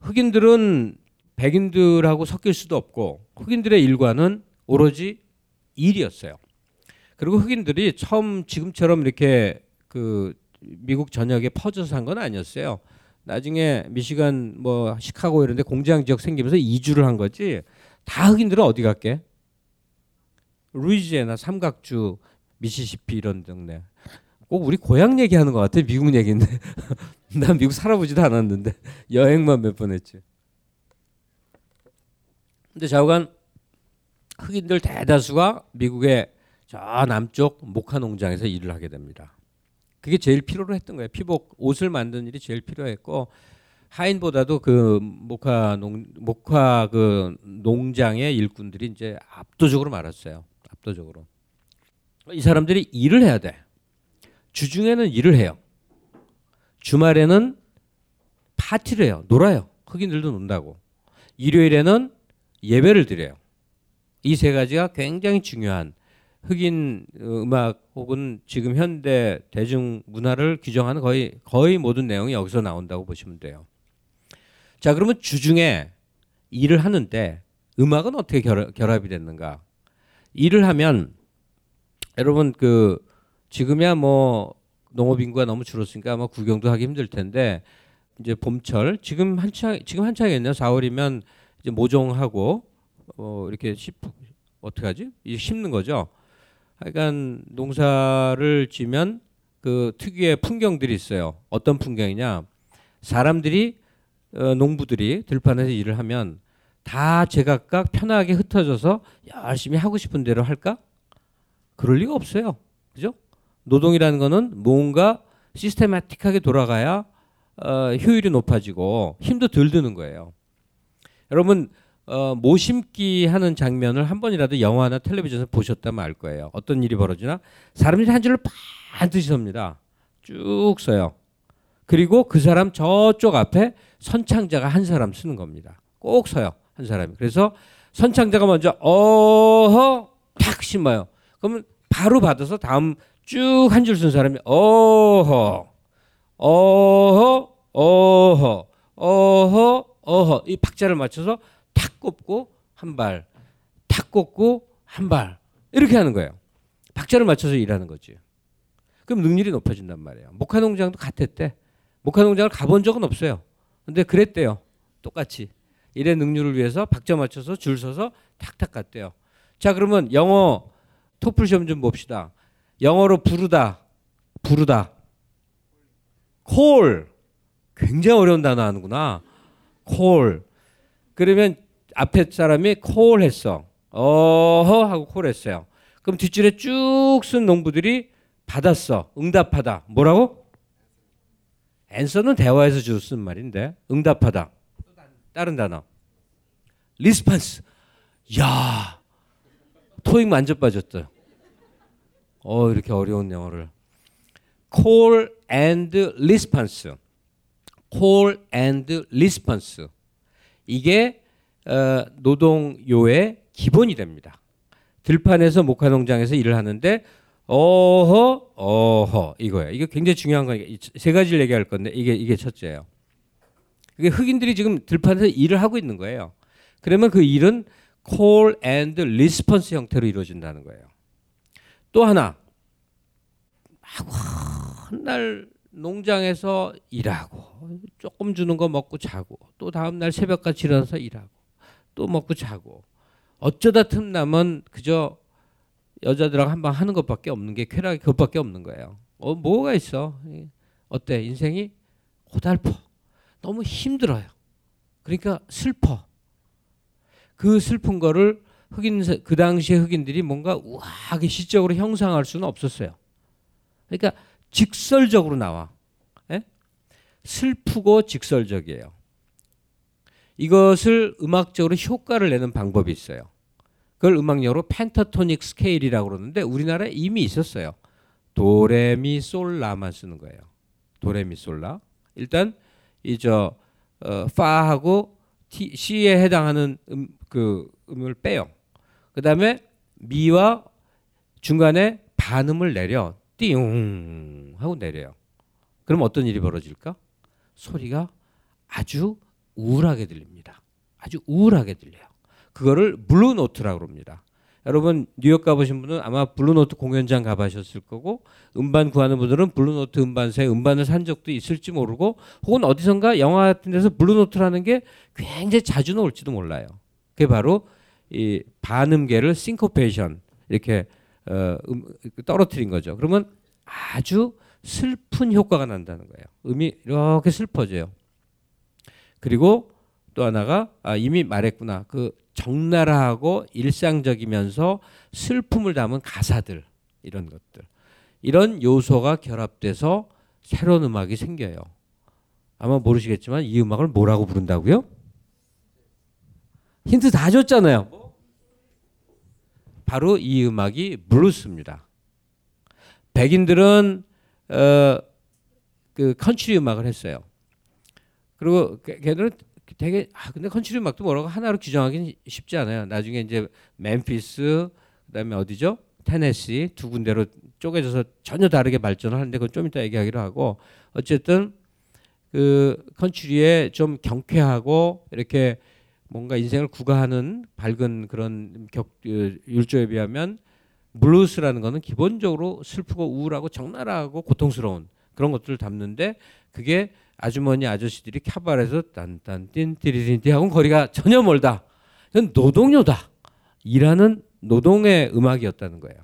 흑인들은 백인들하고 섞일 수도 없고 흑인들의 일과는 오로지 일이었어요. 그리고 흑인들이 처음 지금처럼 이렇게 그 미국 전역에 퍼져서 산 건 아니었어요. 나중에 미시간 뭐 시카고 이런 데 공장 지역 생기면서 이주를 한 거지. 다 흑인들은 어디 갈게? 루이지애나 삼각주, 미시시피 이런 동네. 꼭 우리 고향 얘기하는 것 같아. 미국 얘기인데. 난 미국 살아보지도 않았는데 여행만 몇 번 했지. 근데 좌우간 흑인들 대다수가 미국에 저 남쪽 목화 농장에서 일을 하게 됩니다. 그게 제일 필요로 했던 거예요. 피복 옷을 만드는 일이 제일 필요했고 하인보다도 그 목화 농 목화 그 농장의 일꾼들이 이제 압도적으로 많았어요. 압도적으로 이 사람들이 일을 해야 돼. 주중에는 일을 해요. 주말에는 파티를 해요. 놀아요. 흑인들도 논다고. 일요일에는 예배를 드려요. 이 세 가지가 굉장히 중요한 흑인 음악 혹은 지금 현대 대중 문화를 규정하는 거의 거의 모든 내용이 여기서 나온다고 보시면 돼요. 자, 그러면 주중에 일을 하는데 음악은 어떻게 결, 결합이 됐는가? 일을 하면 여러분 그 지금이야 뭐 농업 인구가 너무 줄었으니까 아마 구경도 하기 힘들 텐데 이제 봄철 지금 한창 지금 한창이겠네요. 사월이면 이제 모종하고 어 이렇게 씹 어떻게 하지? 이제 심는 거죠. 그러니까 농사를 지면 그 특유의 풍경들이 있어요. 어떤 풍경이냐? 사람들이 어, 농부들이 들판에서 일을 하면 다 제각각 편하게 흩어져서 열심히 하고 싶은 대로 할까? 그럴 리가 없어요. 그죠? 노동이라는 거는 뭔가 시스테마틱하게 돌아가야 어, 효율이 높아지고 힘도 덜 드는 거예요. 여러분 어, 모심기 하는 장면을 한 번이라도 영화나 텔레비전에서 보셨다면 알 거예요. 어떤 일이 벌어지나 사람들이 한 줄로 반드시 섭니다. 쭉 서요. 그리고 그 사람 저쪽 앞에 선창자가 한 사람 쓰는 겁니다. 꼭 서요. 한 사람이. 그래서 선창자가 먼저 어허 팍 심어요. 그러면 바로 받아서 다음 쭉 한 줄 쓴 사람이 어허 어허 어허 어허 어허 이 박자를 맞춰서 탁 꼽고 한 발, 탁 꼽고 한 발 이렇게 하는 거예요. 박자를 맞춰서 일하는 거지. 그럼 능률이 높아진단 말이에요. 목화농장도 같았대. 목화농장을 가본 적은 없어요. 근데 그랬대요. 똑같이 일의 능률을 위해서 박자 맞춰서 줄 서서 탁탁 갔대요. 자, 그러면 영어 토플 시험 좀 봅시다. 영어로 부르다, 부르다. 콜. 굉장히 어려운 단어 하는구나. 콜. 그러면 앞에 사람이 콜 했어. 어허 하고 콜 했어요. 그럼 뒷줄에 쭉 쓴 농부들이 받았어. 응답하다. 뭐라고? answer는 대화에서 주로 쓴 말인데 응답하다. 다른 단어. response. 야, 토익 만져 빠졌다. 어 이렇게 어려운 영어를. call and response. call and response. 이게 어, 노동요의 기본이 됩니다. 들판에서 목화농장에서 일을 하는데 어허 어허 이거예요. 이게 굉장히 중요한 거니까 세 가지를 얘기할 건데 이게 이게 첫째예요. 이게 흑인들이 지금 들판에서 일을 하고 있는 거예요. 그러면 그 일은 call and response 형태로 이루어진다는 거예요. 또 하나 한날 농장에서 일하고 조금 주는 거 먹고 자고 또 다음날 새벽같이 일어나서 일하고 또 먹고 자고 어쩌다 틈나면 그저 여자들하고 한방 하는 것밖에 없는 게 쾌락이 그것밖에 없는 거예요. 어 뭐가 있어? 어때? 인생이 고달퍼. 너무 힘들어요. 그러니까 슬퍼. 그 슬픈 거를 흑인 그 당시에 흑인들이 뭔가 우아하게 시적으로 형상할 수는 없었어요. 그러니까 직설적으로 나와. 에? 슬프고 직설적이에요. 이것을 음악적으로 효과를 내는 방법이 있어요. 그걸 음악용어로 펜타토닉 스케일이라고 그러는데 우리나라에 이미 있었어요. 도레미솔라만 쓰는 거예요. 도레미솔라. 일단 이 저 어, 파하고 티, 시에 해당하는 음, 그 음을 빼요. 그 다음에 미와 중간에 반음을 내려. 띵 하고 내려요. 그럼 어떤 일이 벌어질까? 소리가 아주 우울하게 들립니다. 아주 우울하게 들려요. 그거를 블루노트라고 합니다. 여러분 뉴욕 가보신 분은 아마 블루노트 공연장 가보셨을 거고 음반 구하는 분들은 블루노트 음반사에 음반을 산 적도 있을지 모르고 혹은 어디선가 영화 같은 데서 블루노트라는 게 굉장히 자주 나올지도 몰라요. 그게 바로 이 반음계를 싱코페이션 이렇게 어, 음, 떨어뜨린 거죠. 그러면 아주 슬픈 효과가 난다는 거예요. 음이 이렇게 슬퍼져요. 그리고 또 하나가 아, 이미 말했구나. 그 적나라하고 일상적이면서 슬픔을 담은 가사들 이런 것들 이런 요소가 결합돼서 새로운 음악이 생겨요. 아마 모르시겠지만 이 음악을 뭐라고 부른다고요? 힌트 다 줬잖아요. 바로 이 음악이 블루스입니다. 백인들은 어, 그 컨트리 음악을 했어요. 그리고 걔들은 되게 아 근데 컨트리 음악도 뭐라고 하나로 규정하기는 쉽지 않아요. 나중에 이제 멤피스 그다음에 어디죠? 테네시 두 군데로 쪼개져서 전혀 다르게 발전을 하는데 그건 좀 이따 얘기하기로 하고, 어쨌든 그 컨츄리에 좀 경쾌하고 이렇게 뭔가 인생을 구가하는 밝은 그런 격, 율조에 비하면 블루스라는 거는 기본적으로 슬프고 우울하고 적나라하고 고통스러운 그런 것들을 담는데, 그게 아주머니 아저씨들이 캬바레에서 딴딴띵 띠리띵띠하고는 거리가 전혀 멀다. 이건 노동요다. 일하는 노동의 음악이었다는 거예요.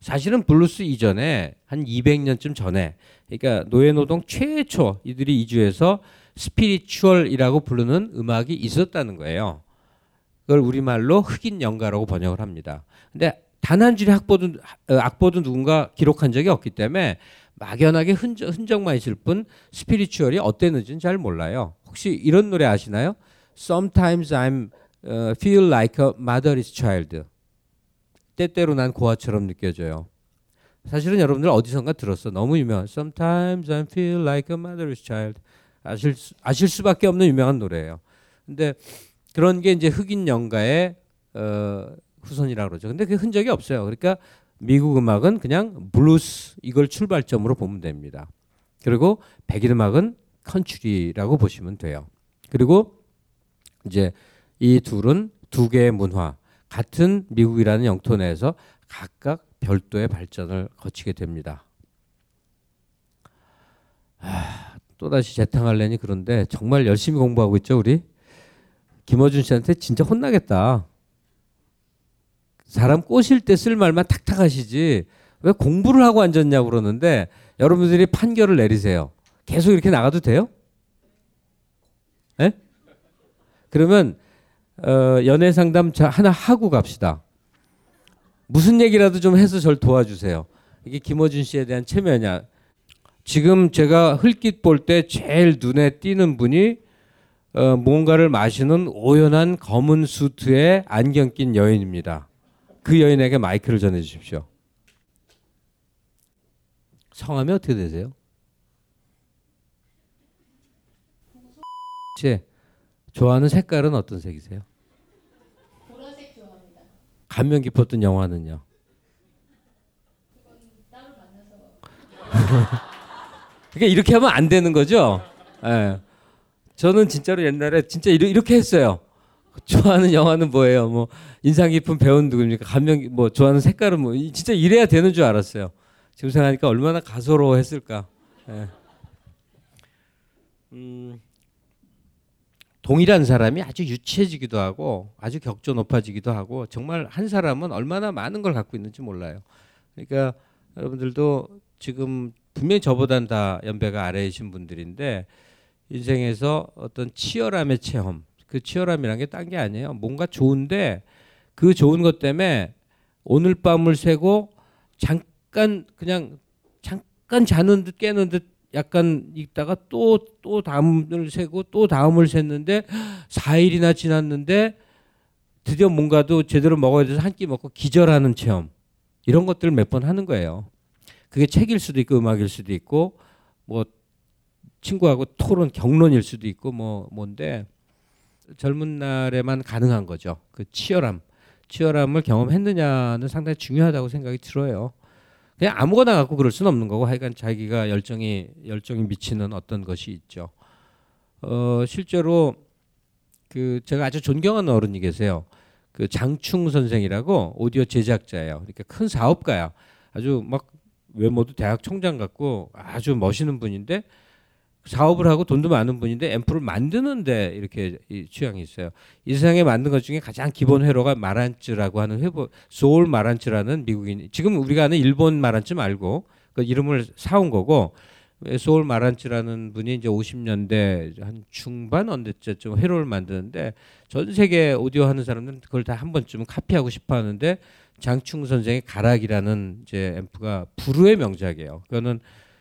사실은 블루스 이전에 한 이백 년쯤 전에, 그러니까 노예노동 최초 이들이 이주해서 스피리추얼이라고 부르는 음악이 있었다는 거예요. 그걸 우리말로 흑인 연가라고 번역을 합니다. 근데 단 한 줄의 악보도, 악보도 누군가 기록한 적이 없기 때문에 막연하게 흔적, 흔적만 있을 뿐 스피리추얼이 어땠는지는 잘 몰라요. 혹시 이런 노래 아시나요? Sometimes I'm uh, feel like a mother's child. 때때로 난 고아처럼 느껴져요. 사실은 여러분들 어디선가 들었어. 너무 유명한 Sometimes I feel like a mother's child. 아실, 아실 수밖에 없는 유명한 노래예요. 근데 그런 게 이제 흑인 연가의 어, 후손이라고 그러죠. 근데 그게 흔적이 없어요. 그러니까 미국 음악은 그냥 블루스, 이걸 출발점으로 보면 됩니다. 그리고 백인 음악은 컨츄리라고 보시면 돼요. 그리고 이제 이 둘은 두 개의 문화, 같은 미국이라는 영토 내에서 각각 별도의 발전을 거치게 됩니다. 아, 또다시 재탕하려니 그런데 정말 열심히 공부하고 있죠, 우리? 김어준 씨한테 진짜 혼나겠다. 사람 꼬실 때 쓸 말만 탁탁 하시지 왜 공부를 하고 앉았냐고 그러는데, 여러분들이 판결을 내리세요. 계속 이렇게 나가도 돼요? 예? 그러면 어, 연애 상담 하나 하고 갑시다. 무슨 얘기라도 좀 해서 저를 도와주세요. 이게 김어준 씨에 대한 체면이야. 지금 제가 흘낏 볼 때 제일 눈에 띄는 분이 어, 뭔가를 마시는 오연한 검은 수트에 안경 낀 여인입니다. 그 여인에게 마이크를 전해주십시오. 성함이 어떻게 되세요? 제 좋아하는 색깔은 어떤 색이세요? 보라색 좋아합니다. 감명 깊었던 영화는요? 그건 따로 만나서. 그러니까 이렇게 하면 안 되는 거죠? 네. 저는 진짜로 옛날에 진짜 이렇게 했어요. 좋아하는 영화는 뭐예요? 뭐 인상 깊은 배우는 누구입니까? 감명 뭐 좋아하는 색깔은 뭐, 진짜 이래야 되는 줄 알았어요. 지금 생각하니까 얼마나 가소로워했을까. 네. 음, 동일한 사람이 아주 유치해지기도 하고 아주 격조 높아지기도 하고, 정말 한 사람은 얼마나 많은 걸 갖고 있는지 몰라요. 그러니까 여러분들도 지금 분명히 저보단 다 연배가 아래이신 분들인데, 인생에서 어떤 치열함의 체험, 그 치열함이란 게 딴 게 아니에요. 뭔가 좋은데 그 좋은 것 때문에 오늘 밤을 새고 잠깐 그냥 잠깐 자는 듯 깨는 듯 약간 있다가 또 또 다음을 새고 또 다음을 샜는데 사 일이나 지났는데 드디어 뭔가도 제대로 먹어야 돼서 한 끼 먹고 기절하는 체험, 이런 것들을 몇 번 하는 거예요. 그게 책일 수도 있고 음악일 수도 있고 뭐 친구하고 토론 경론일 수도 있고 뭐 뭔데, 젊은 날에만 가능한 거죠. 그 치열함, 치열함을 경험했느냐는 상당히 중요하다고 생각이 들어요. 그냥 아무거나 갖고 그럴 수는 없는 거고, 하여간 자기가 열정이 열정이 미치는 어떤 것이 있죠. 어, 실제로 그 제가 아주 존경하는 어른이 계세요. 그 장충 선생이라고 오디오 제작자예요. 그러니까 큰 사업가야. 아주 막 외모도 대학 총장 같고 아주 멋있는 분인데, 사업을 하고 돈도 많은 분인데 앰프를 만드는데 이렇게 이 취향이 있어요. 이 세상에 만든 것 중에 가장 기본 회로가 마란츠라고 하는 회보, 소울 마란츠라는 미국인, 지금 우리가 아는 일본 마란츠 말고 그 이름을 사온 거고, 소울 마란츠라는 분이 이제 오십 년대 한 중반 언제쯤 회로를 만드는데, 전 세계 오디오 하는 사람들은 그걸 다 한 번쯤은 카피하고 싶어 하는데, 장충 선생의 가락이라는 이제 앰프가 불후의 명작이에요. 그거는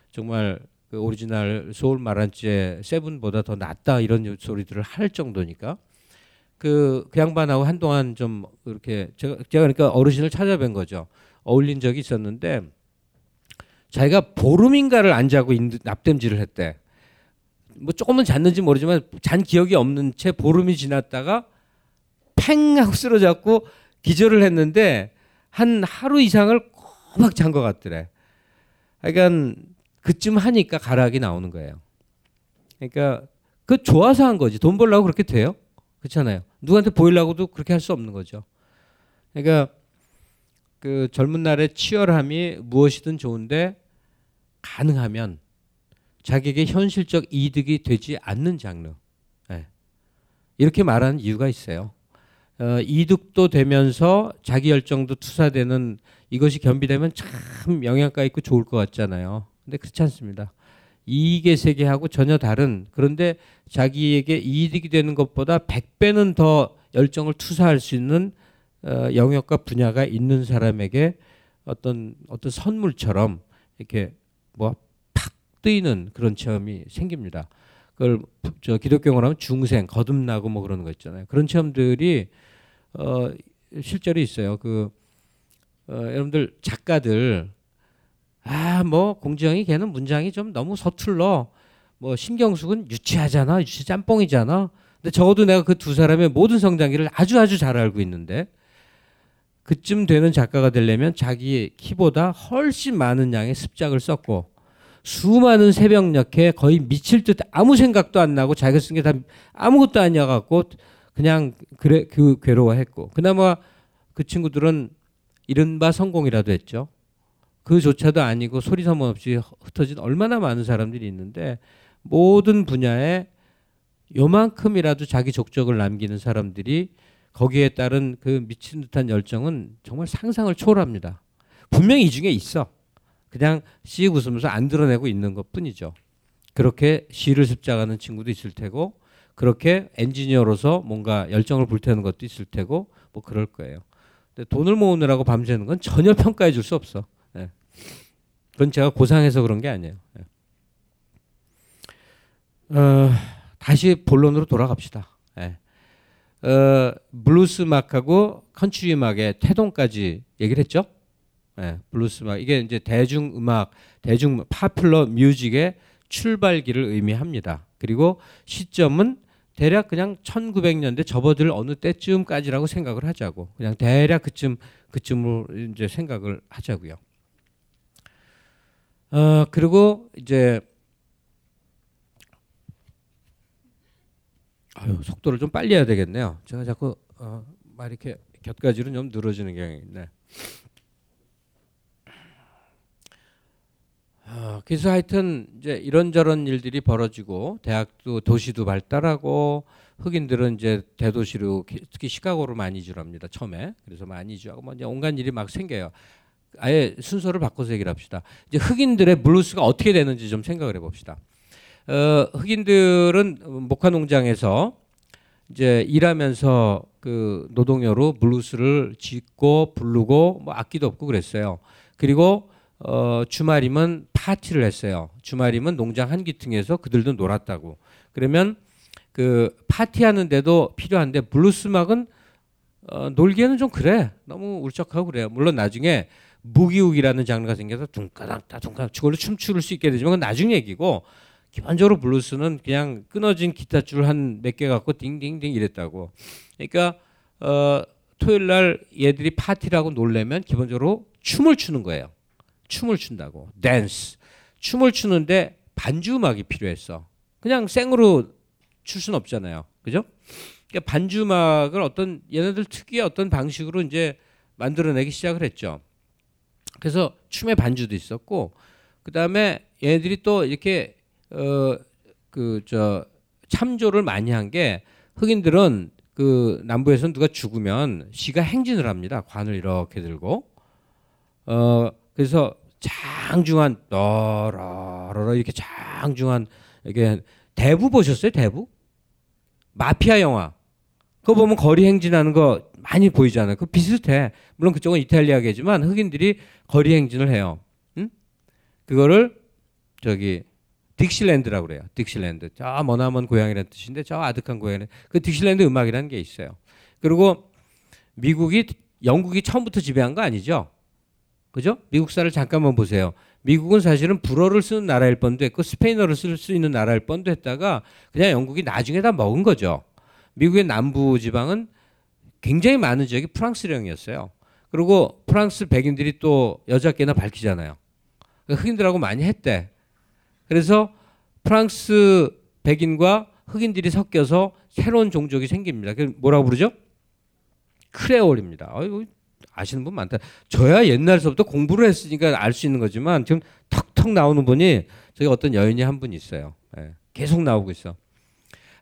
정말 그 오리지널 소울 마란츠의 세븐보다 더 낫다 이런 소리들을 할 정도니까, 그, 그 양반하고 한동안 좀 이렇게 제가, 제가 그러니까 어르신을 찾아뵌 거죠. 어울린 적이 있었는데, 자기가 보름인가를 안 자고 납땜질을 했대. 뭐 조금은 잤는지 모르지만 잔 기억이 없는 채 보름이 지났다가 팽 하고 쓰러졌고 기절을 했는데 한 하루 이상을 꼬박 잔 것 같더래. 그러니까 그쯤 하니까 가락이 나오는 거예요. 그러니까 그 좋아서 한 거지. 돈 벌려고 그렇게 돼요? 그렇잖아요. 누구한테 보이려고도 그렇게 할 수 없는 거죠. 그러니까 그 젊은 날의 치열함이 무엇이든 좋은데 가능하면 자기에게 현실적 이득이 되지 않는 장르. 네. 이렇게 말하는 이유가 있어요. 어, 이득도 되면서 자기 열정도 투사되는 이것이 겸비되면 참 영양가 있고 좋을 것 같잖아요. 근데 그렇지 않습니다. 이익의 세계하고 전혀 다른, 그런데 자기에게 이득이 되는 것보다 백 배는 더 열정을 투사할 수 있는 어, 영역과 분야가 있는 사람에게 어떤 어떤 선물처럼 이렇게 뭐 팍 뜨이는 그런 체험이 생깁니다. 그걸 저 기독경으로 하면 중생, 거듭나고 뭐 그런 거 있잖아요. 그런 체험들이 어, 실제로 있어요. 그 어, 여러분들 작가들 아 뭐 공지영이 걔는 문장이 좀 너무 서툴러, 뭐 신경숙은 유치하잖아, 유치 짬뽕이잖아. 근데 적어도 내가 그 두 사람의 모든 성장기를 아주 아주 잘 알고 있는데, 그쯤 되는 작가가 되려면 자기의 키보다 훨씬 많은 양의 습작을 썼고 수많은 새벽녘에 거의 미칠 듯 아무 생각도 안 나고 자기가 쓴 게 다 아무것도 아니야 갖고 그냥 그래, 그, 괴로워했고, 그나마 그 친구들은 이른바 성공이라도 했죠. 그조차도 아니고 소리소문 없이 흩어진 얼마나 많은 사람들이 있는데, 모든 분야에 요만큼이라도 자기 족적을 남기는 사람들이 거기에 따른 그 미친 듯한 열정은 정말 상상을 초월합니다. 분명히 이 중에 있어. 그냥 씩 웃으면서 안 드러내고 있는 것뿐이죠. 그렇게 시를 습작하는 친구도 있을 테고, 그렇게 엔지니어로서 뭔가 열정을 불태우는 것도 있을 테고, 뭐 그럴 거예요. 근데 돈을 모으느라고 밤새는 건 전혀 평가해 줄 수 없어. 예. 그건 제가 고상해서 그런 게 아니에요. 예. 어, 다시 본론으로 돌아갑시다. 예. 어, 블루스 음악하고 컨트리 음악의 태동까지 얘기를 했죠. 예, 블루스 음악, 이게 이제 대중 음악, 대중 파퓰러 뮤직의 출발기를 의미합니다. 그리고 시점은 대략 그냥 천구백 년대 접어들 어느 때쯤까지라고 생각을 하자고, 그냥 대략 그쯤 그쯤으로 이제 생각을 하자고요. 어, 그리고 이제 아유, 속도를 좀 빨리 해야 되겠네요. 제가 자꾸 어, 말 이렇게 곁가지로 좀 늘어지는 경향이 있네. 어, 그래서 하여튼 이제 이런저런 일들이 벌어지고, 대학도 도시도 발달하고, 흑인들은 이제 대도시로 특히 시카고로 많이 이주를 합니다. 처음에. 그래서 많이 이주하고 뭐 이제 온갖 일이 막 생겨요. 아예 순서를 바꿔서 얘기를 합시다. 이제 흑인들의 블루스가 어떻게 되는지 좀 생각을 해봅시다. 어, 흑인들은 목화 농장에서 이제 일하면서 그 노동요로 블루스를 짓고 부르고 뭐 악기도 없고 그랬어요. 그리고 어, 주말이면 파티를 했어요. 주말이면 농장 한 기퉁에서 그들도 놀았다고. 그러면 그 파티하는데도 필요한데 블루스 음악은 어, 놀기에는 좀 그래. 너무 울적하고 그래요. 물론 나중에 부기욱이라는 장르가 생겨서 둥까닥다 둥까닥 그걸로 춤추를 수 있게 되지만 그건 나중 얘기고, 기본적으로 블루스는 그냥 끊어진 기타줄 한 몇 개 갖고 딩딩딩 이랬다고. 그러니까 어, 토요일 날 얘들이 파티라고 놀려면 기본적으로 춤을 추는 거예요. 춤을 춘다고. 댄스. 춤을 추는데 반주 음악이 필요했어. 그냥 생으로 출 수는 없잖아요. 그죠? 그러니까 반주 음악을 어떤 얘네들 특유의 어떤 방식으로 이제 만들어내기 시작을 했죠. 그래서 춤의 반주도 있었고, 그 다음에 얘네들이 또 이렇게 어, 그 저 참조를 많이 한 게, 흑인들은 그 남부에서는 누가 죽으면 시가 행진을 합니다. 관을 이렇게 들고. 어, 그래서 장중한 러러러러 이렇게 장중한, 이게 대부 보셨어요? 대부? 마피아 영화. 그거 보면 거리 행진하는 거 많이 보이잖아요. 그 비슷해. 물론 그쪽은 이탈리아계지만 흑인들이 거리 행진을 해요. 응? 그거를 저기 딕실랜드라고 그래요. 딕실랜드. 저 머나먼 고향이라는 뜻인데 저 아득한 고향이라는, 그 딕실랜드 음악이라는 게 있어요. 그리고 미국이, 영국이 처음부터 지배한 거 아니죠? 그죠? 미국사를 잠깐만 보세요. 미국은 사실은 불어를 쓰는 나라일 뻔도 했고 스페인어를 쓸 수 있는 나라일 뻔도 했다가 그냥 영국이 나중에 다 먹은 거죠. 미국의 남부 지방은 굉장히 많은 지역이 프랑스령이었어요. 그리고 프랑스 백인들이 또 여자께나 밝히잖아요. 그러니까 흑인들하고 많이 했대. 그래서 프랑스 백인과 흑인들이 섞여서 새로운 종족이 생깁니다. 뭐라고 부르죠? 크레올입니다. 아이고, 아시는 분 많다. 저야 옛날서부터 공부를 했으니까 알 수 있는 거지만 지금 턱턱 나오는 분이 저기 어떤 여인이 한 분이 있어요. 예, 계속 나오고 있어.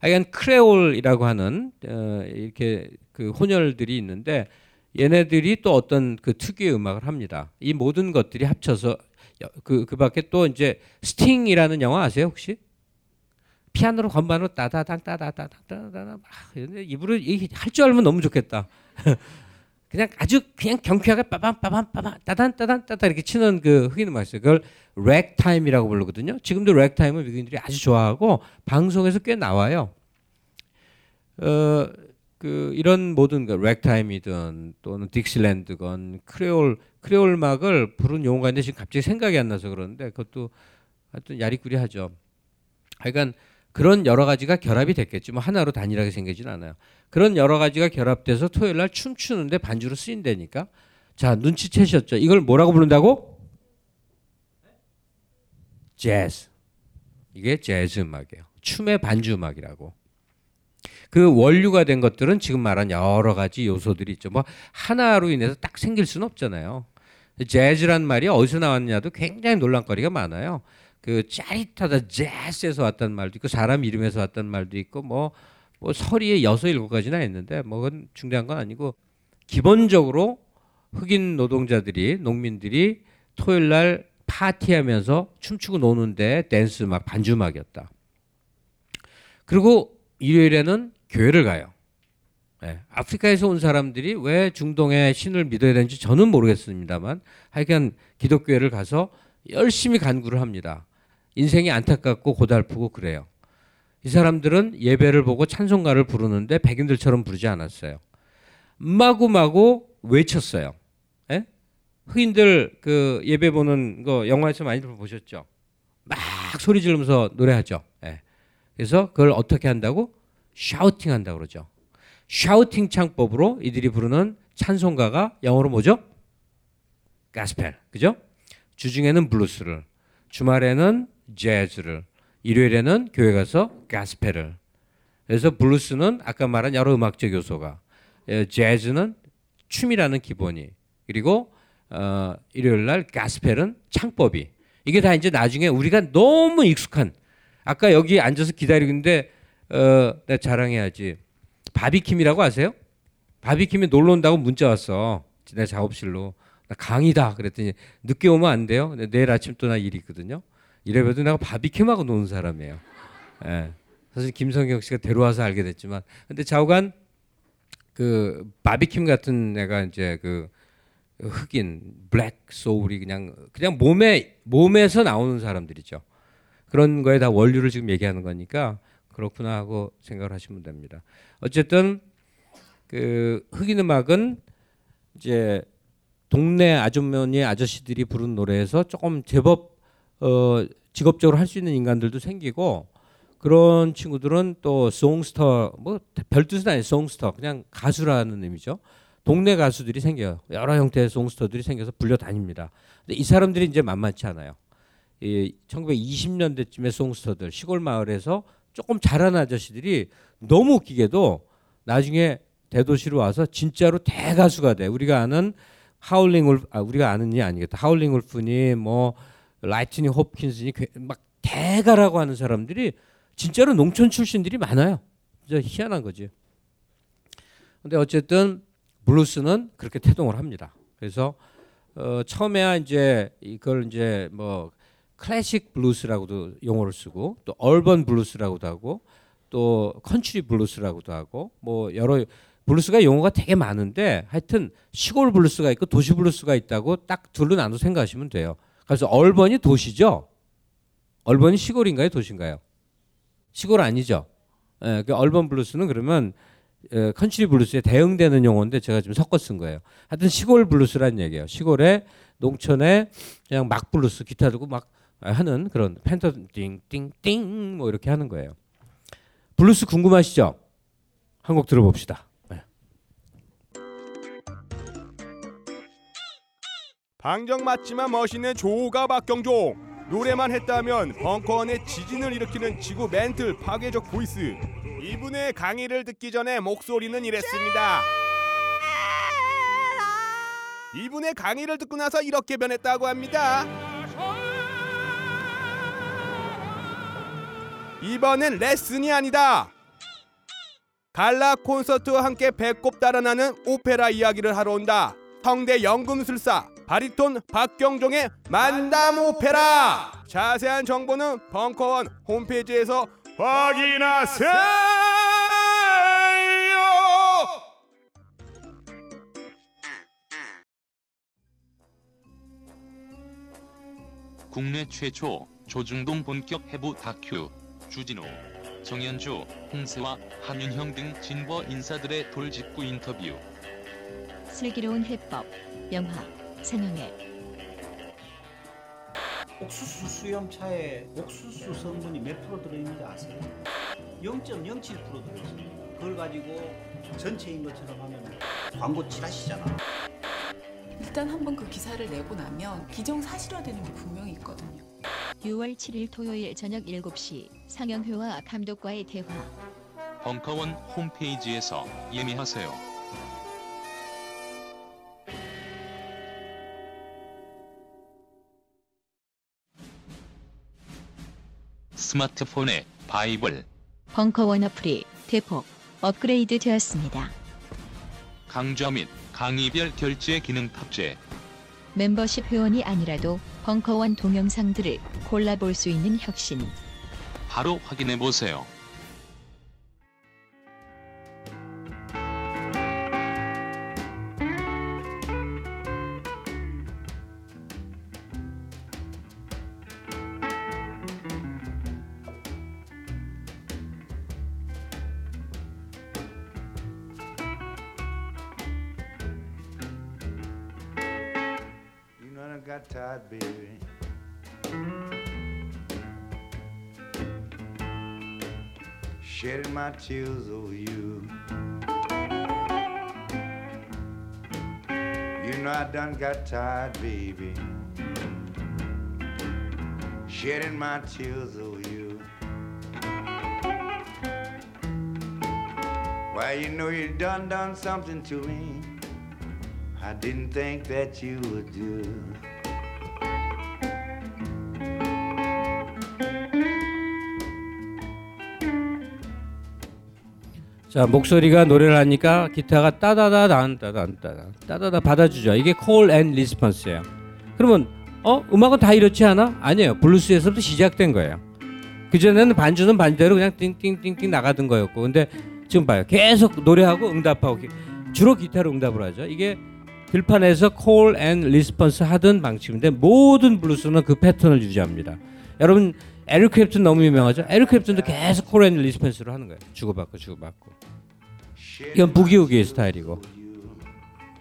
하여간 크레올이라고 하는 어, 이렇게 그 혼혈들이 있는데 얘네들이 또 어떤 그 특유의 음악을 합니다. 이 모든 것들이 합쳐서 그, 그 밖에 또 이제 스팅이라는 영화 아세요 혹시? 피아노로 건반으로 따다당 따다다다다다 입으로 할 줄 알면 너무 좋겠다. 그냥 아주 그냥 경쾌하게 빠밤 빠밤 빠밤 따단 따단 따다 이렇게 치는 그 흑인 음악이었어요. 그걸 렉타임이라고 부르거든요. 지금도 렉타임을 미국인들이 아주 좋아하고 방송에서 꽤 나와요. 어, 그 이런 모든 그 렉타임이든 또는 딕실랜드건 크레올 크레올 음악을 부른 용어가 있는데 지금 갑자기 생각이 안 나서 그러는데 그것도 하여튼 야리꾸리하죠. 그러니까 그런 여러 가지가 결합이 됐겠지. 뭐 하나로 단일하게 생기진 않아요. 그런 여러 가지가 결합돼서 토요일 날 춤추는데 반주로 쓰인다니까. 자, 눈치채셨죠? 이걸 뭐라고 부른다고? 재즈. 이게 재즈 음악이에요. 춤의 반주 음악이라고. 그 원류가 된 것들은 지금 말한 여러 가지 요소들이 있죠. 뭐 하나로 인해서 딱 생길 수는 없잖아요. 재즈란 말이 어디서 나왔냐도 굉장히 논란거리가 많아요. 그 짜릿하다 재즈에서 왔단 말도 있고 사람 이름에서 왔단 말도 있고 뭐, 뭐 서리에 여섯 일곱 가지나 있는데 뭐 그건 중요한 건 아니고 기본적으로 흑인 노동자들이 농민들이 토요일 날 파티하면서 춤추고 노는데 댄스 음악 반주 음악이었다. 그리고 일요일에는 교회를 가요. 네. 아프리카에서 온 사람들이 왜 중동의 신을 믿어야 되는지 저는 모르겠습니다만 하여간 기독교회를 가서 열심히 간구를 합니다. 인생이 안타깝고 고달프고 그래요. 이 사람들은 예배를 보고 찬송가를 부르는데 백인들처럼 부르지 않았어요. 마구마구 외쳤어요. 에? 흑인들 그 예배 보는 거 영화에서 많이들 보셨죠? 막 소리 지르면서 노래하죠. 에. 그래서 그걸 어떻게 한다고? 샤우팅 한다고 그러죠. 샤우팅 창법으로 이들이 부르는 찬송가가 영어로 뭐죠? 가스펠. 그죠? 주중에는 블루스를, 주말에는 재즈를, 일요일에는 교회 가서 가스펠을. 그래서 블루스는 아까 말한 여러 음악적 요소가, 재즈는 춤이라는 기본이, 그리고 어, 일요일날 가스펠은 창법이. 이게 다 이제 나중에 우리가 너무 익숙한, 아까 여기 앉아서 기다리고 있는데 어, 내가 자랑해야지. 바비킴이라고 아세요? 바비킴이 놀러 온다고 문자 왔어. 내 작업실로. 나 강의다 그랬더니 늦게 오면 안 돼요. 근데 내일 아침 또 나 일이 있거든요. 이래봬도 내가 바비킴하고 노는 사람이에요. 예. 사실 김성경 씨가 데려와서 알게 됐지만, 근데 좌우간 그 바비킴 같은 애가 이제 그 흑인 블랙 소울이 그냥 그냥 몸에 몸에서 나오는 사람들이죠. 그런 거에 다 원류를 지금 얘기하는 거니까 그렇구나 하고 생각을 하시면 됩니다. 어쨌든 그 흑인 음악은 이제 동네 아주머니 아저씨들이 부른 노래에서 조금 제법 어, 직업적으로 할 수 있는 인간들도 생기고 그런 친구들은 또 송스터 뭐 별 뜻은 아니에요. 송스터 그냥 가수라는 의미죠. 동네 가수들이 생겨요. 여러 형태의 송스터들이 생겨서 불려다닙니다. 근데 이 사람들이 이제 만만치 않아요. 이 천구백이십 년대쯤의 송스터들 시골 마을에서 조금 잘하는 아저씨들이 너무 웃기게도 나중에 대도시로 와서 진짜로 대가수가 돼. 우리가 아는 하울링 울프, 아, 우리가 아는이 아니겠다. 하울링 울프니 뭐 라이트니 홉킨스니 막 대가라고 하는 사람들이 진짜로 농촌 출신들이 많아요. 진짜 희한한 거지. 근데 어쨌든 블루스는 그렇게 태동을 합니다. 그래서 어, 처음에야 이제 이걸 이제 뭐 클래식 블루스라고도 용어를 쓰고 또 얼번 블루스라고도 하고 또 컨트리 블루스라고도 하고 뭐 여러 블루스가 용어가 되게 많은데 하여튼 시골 블루스가 있고 도시 블루스가 있다고 딱 둘로 나눠서 생각하시면 돼요. 그래서 얼번이 도시죠? 얼번이 시골인가요? 도시인가요? 시골 아니죠? 예, 그 얼번 블루스는 그러면 예, 컨트리 블루스에 대응되는 용어인데 제가 지금 섞어 쓴 거예요. 하여튼 시골 블루스란 얘기예요. 시골에 농촌에 그냥 막 블루스 기타 들고 막 하는 그런 펜터 띵띵띵 뭐 이렇게 하는 거예요. 블루스 궁금하시죠? 한 곡 들어봅시다. 방정 맞지만 멋있는 조가 박경종. 노래만 했다면 벙커원의 지진을 일으키는 지구 멘틀 파괴적 보이스. 이분의 강의를 듣기 전에 목소리는 이랬습니다. 이분의 강의를 듣고 나서 이렇게 변했다고 합니다. 이번엔 레슨이 아니다. 갈라 콘서트와 함께 배꼽 달아나는 오페라 이야기를 하러 온다. 성대 연금술사 바리톤 박경종의 만담 오페라. 자세한 정보는 벙커원 홈페이지에서 확인하세요. 국내 최초 조중동 본격 해부 다큐. 주진호, 정현주, 홍세화, 한윤형 등 진보 인사들의 돌직구 인터뷰. 슬기로운 해법, 영화, 상영회. 옥수수 수염차에 옥수수 성분이 몇 프로 들어있는지 아세요? 영 점 영칠 퍼센트 들어있습니다. 그걸 가지고 전체인 것처럼 하면 광고 칠하시잖아. 일단 한번 그 기사를 내고 나면 기정사실화되는 게 분명히 있거든요. 유월 칠일 토요일 저녁 일곱 시 상영회와 감독과의 대화. 벙커원 홈페이지에서 예매하세요. 스마트폰의 바이블. 벙커원 어플이 대폭 업그레이드 되었습니다. 강좌 및 강의별 결제 기능 탑재. 멤버십 회원이 아니라도 벙커원 동영상들을 골라볼 수 있는 혁신. 바로 확인해보세요. Chills over you. You know I done got tired, baby, shedding my tears over you. Why, you know you done done something to me I didn't think that you would do. 자, 목소리가 노래를 하니까 기타가 따다다 따다다 따다다 받아주죠. 이게 콜 앤 리스폰스예요. 그러면 어? 음악은 다 이렇지 않아? 아니에요. 블루스에서부터 시작된 거예요. 그전에는 반주는 반대로 그냥 띵띵띵띵 나가던 거였고, 근데 지금 봐요. 계속 노래하고 응답하고, 주로 기타로 응답을 하죠. 이게 들판에서 콜 앤 리스폰스 하던 방식인데 모든 블루스는 그 패턴을 유지합니다. 여러분, 에릭 캡톤 너무 유명하죠? 에릭 캡톤도 계속 콜 앤 리스폰스로 하는 거예요. 주고받고 주고받고. 이건 부기우기의 스타일이고,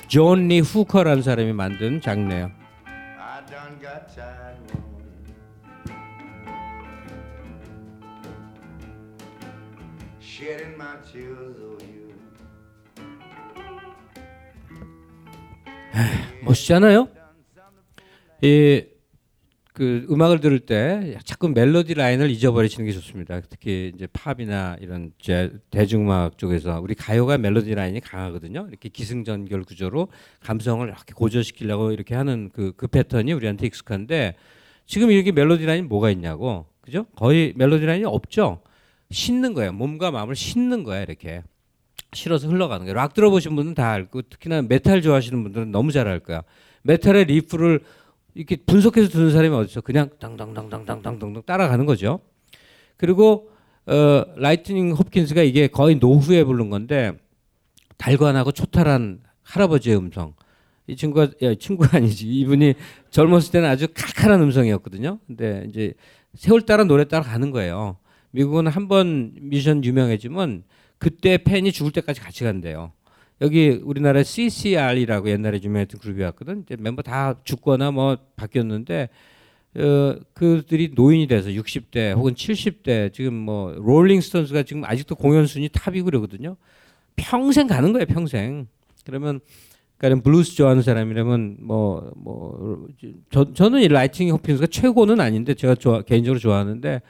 존니 후커라는 사람이 만든 장르예요. 멋있잖아요? 이 그 음악을 들을 때 자꾸 멜로디 라인을 잊어버리시는 게 좋습니다. 특히 이제 팝이나 이런 대중음악 쪽에서 우리 가요가 멜로디 라인이 강하거든요. 이렇게 기승전결 구조로 감성을 이렇게 고조시키려고 이렇게 하는 그, 그 패턴이 우리한테 익숙한데, 지금 이렇게 멜로디 라인이 뭐가 있냐고, 그죠? 거의 멜로디 라인이 없죠. 싣는 거예요. 몸과 마음을 싣는 거예요. 이렇게 실어서 흘러가는 거예요. 락 들어보신 분은 다 알고, 특히나 메탈 좋아하시는 분들은 너무 잘 알 거야. 메탈의 리프를 이렇게 분석해서 듣는 사람이 어디서 그냥 당당당당당당당 따라가는 거죠. 그리고 어, 라이트닝 홉킨스가 이게 거의 노후에 부른 건데, 달관하고 초탈한 할아버지의 음성. 이 친구가, 야, 친구가 아니지, 이분이 젊었을 때는 아주 칼칼한 음성이었거든요. 근데 이제 세월 따라 노래 따라 가는 거예요. 미국은 한번 뮤지션 유명해지면 그때 팬이 죽을 때까지 같이 간대요. 여기 우리나라에 씨씨알이라고 옛날에 유명했던 그룹이 왔거든. 이제 멤버 다 죽거나 뭐 바뀌었는데, 어, 그들이 노인이 돼서 육십 대 혹은 칠십 대, 지금 뭐 롤링스톤스가 지금 아직도 공연 순위 탑이고 그러거든요. 평생 가는 거예요, 평생. 그러면 그러니까 블루스 좋아하는 사람이라면 뭐 뭐 저 저는 이 라이팅 호핀스가 최고는 아닌데 제가 좋아, 개인적으로 좋아하는데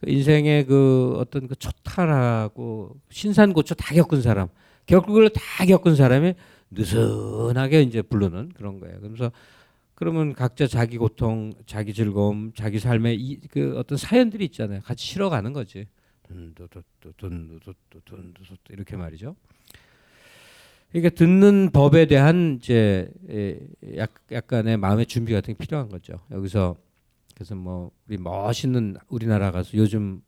그 인생의 그 어떤 그 초탈하고 신산고초 다 겪은 사람, 겪은 걸 다 겪은 사람이 느슨하게 이제 부르는 그런 거예요. 그래서 그러면 각자 자기 고통, 자기 즐거움, 자기 삶의 이, 그 어떤 사연들이 있잖아요. 같이 실어가는 거지. 이렇게 말이죠. 그러니까 듣는 법에 대한 이제 약간의 마음의 준비 같은 게 필요한 거죠. 여기서 그래서 뭐 우리 멋있는 우리나라 가수 요즘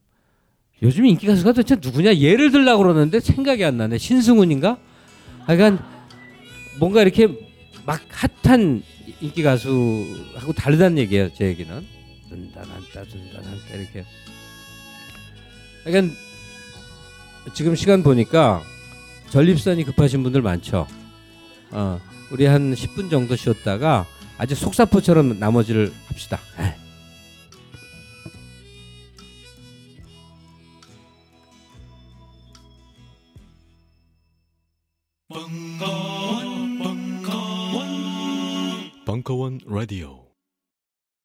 요즘 인기 가수가 도대체 누구냐 예를 들려고 그러는데 생각이 안 나네. 신승훈인가? 그러니까 뭔가 이렇게 막 핫한 인기 가수하고 다르다는 얘기예요. 제 얘기는 든다난다 든다난다 이렇게. 그러니까 지금 시간 보니까 전립선이 급하신 분들 많죠. 어, 우리 한 십 분 정도 쉬었다가 아주 속사포처럼 나머지를 합시다. 에이. 벙커원 벙커원 벙커원 라디오